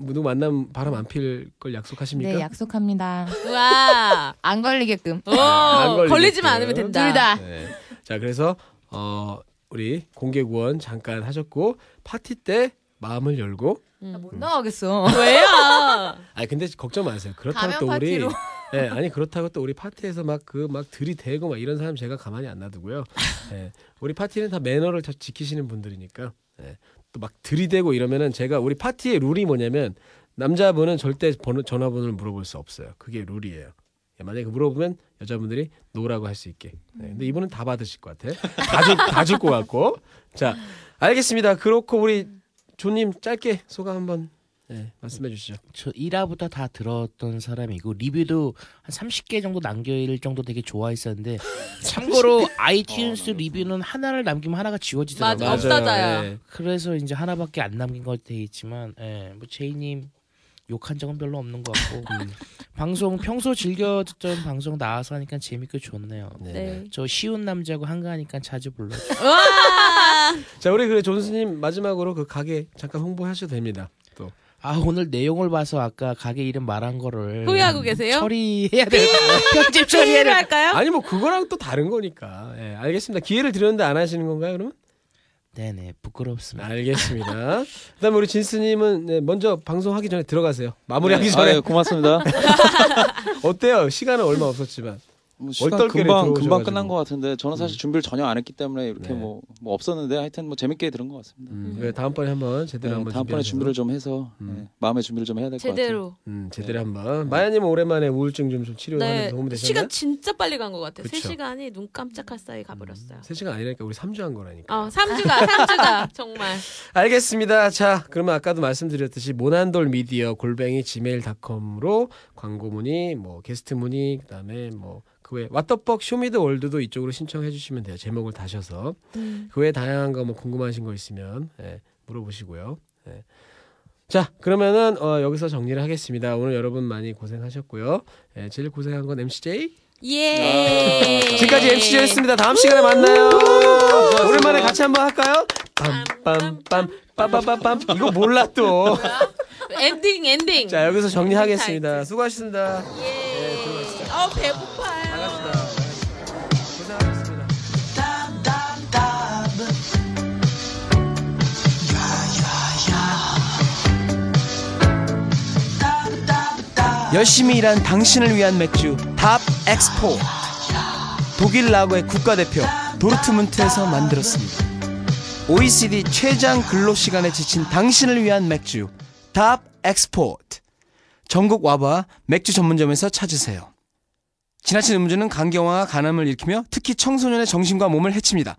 그러면 누구 만나면 바람 안 필 걸 약속하십니까? 네 약속합니다 우와 안 걸리게끔 오, 안 걸리게끔. 걸리지만 않으면 된다 둘 다 네. 자 그래서 어, 우리 공개 구원 잠깐 하셨고 파티 때 마음을 열고 음. 나 못 나가겠어 왜요? 아니 근데 걱정 마세요. 그렇다고 또 파티로. 우리 예 네, 아니 그렇다고 또 우리 파티에서 막 그 막 들이대고 막 이런 사람 제가 가만히 안 놔두고요. 예 네, 우리 파티는 다 매너를 다 지키시는 분들이니까 네, 또 막 들이대고 이러면은 제가 우리 파티의 룰이 뭐냐면 남자분은 절대 번호, 전화번호를 물어볼 수 없어요. 그게 룰이에요. 만약에 물어보면 여자분들이 노라고 할 수 있게. 네, 근데 이분은 다 받으실 것 같아. 다 줄, 다 줄 것 같고. 자, 알겠습니다. 그렇고 우리 조님 짧게 소감 한번 네, 말씀해 주시죠. 저 일 화부터 다 들었던 사람이고 리뷰도 한 삼십 개 정도 남길 정도 되게 좋아했었는데 참고로 아이튠스 어, 리뷰는 하나를 남기면 하나가 지워지더라고요. 맞아, 없다자야. 네. 그래서 이제 하나밖에 안 남긴 것 되겠지만, 네, 뭐 제이님. 욕한 적은 별로 없는 것 같고 음. 방송 평소 즐겨 듣던 방송 나와서 하니까 재밌고 좋네요. 네. 저 쉬운 남자고 한가하니까 자주 불러주세요. 자 우리 그래 존스님 마지막으로 그 가게 잠깐 홍보하셔도 됩니다. 또. 아 오늘 내용을 봐서 아까 가게 이름 말한 거를 후회하고 계세요? 처리해야 돼요. 편집 처리해야 할까요? 아니 뭐 그거랑 또 다른 거니까. 예, 알겠습니다. 기회를 드렸는데 안 하시는 건가요 그러면? 네네 부끄럽습니다. 알겠습니다. 그다음에 우리 진스님은 네, 먼저 방송하기 전에 들어가세요. 마무리하기 네. 전에 아, 네, 고맙습니다. 어때요? 시간은 얼마 없었지만 시간 금방 금방 끝난 것 같은데 저는 사실 준비를 전혀 안 했기 때문에 이렇게 네. 뭐, 뭐 없었는데 하여튼 뭐 재밌게 들은 것 같습니다. 음. 네, 다음번에 한번 제대로 네, 한번 다음번에 준비를 좀 해서 음. 네, 마음의 준비를 좀 해야 될 것 같아요. 제대로 음, 제대로 네. 한번 마야님 오랜만에 우울증 좀, 좀 치료하는 네. 도움 되셨나요? 시간 진짜 빨리 간 것 같아요. 세 시간이 눈 깜짝할 사이 가버렸어요. 음. 세 시간 아니라니까 우리 삼 주 한 거라니까. 어, 삼 주가 삼 주가 정말. 알겠습니다. 자 그러면 아까도 말씀드렸듯이 모난돌 미디어 골뱅이 지메일 닷컴으로 광고 문의, 뭐 게스트 문의, 그다음에 뭐 그 외에 왓더폭 쇼미더월드도 이쪽으로 신청해 주시면 돼요. 제목을 다셔서. 음. 그 외에 다양한 거 뭐 궁금하신 거 있으면 예, 물어보시고요. 예. 자 그러면은 어, 여기서 정리를 하겠습니다. 오늘 여러분 많이 고생하셨고요. 예, 제일 고생한 건 엠씨제이. 예. 지금까지 엠씨제이였습니다. 다음 시간에 만나요. 오랜만에 같이 한번 할까요? 빰빰빰 빰빰빰빰 이거 몰라 또. 엔딩 엔딩. 자 여기서 정리하겠습니다. 수고하셨습니다. 예. 네, 들어가시죠. 아 배고파요. 열심히 일한 당신을 위한 맥주 탑 엑스포트. 독일 라거의 국가대표 도르트문트에서 만들었습니다. 오이시디 최장 근로시간에 지친 당신을 위한 맥주 탑 엑스포트. 전국 와봐 맥주 전문점에서 찾으세요. 지나친 음주는 간경화와 간암을 일으키며 특히 청소년의 정신과 몸을 해칩니다.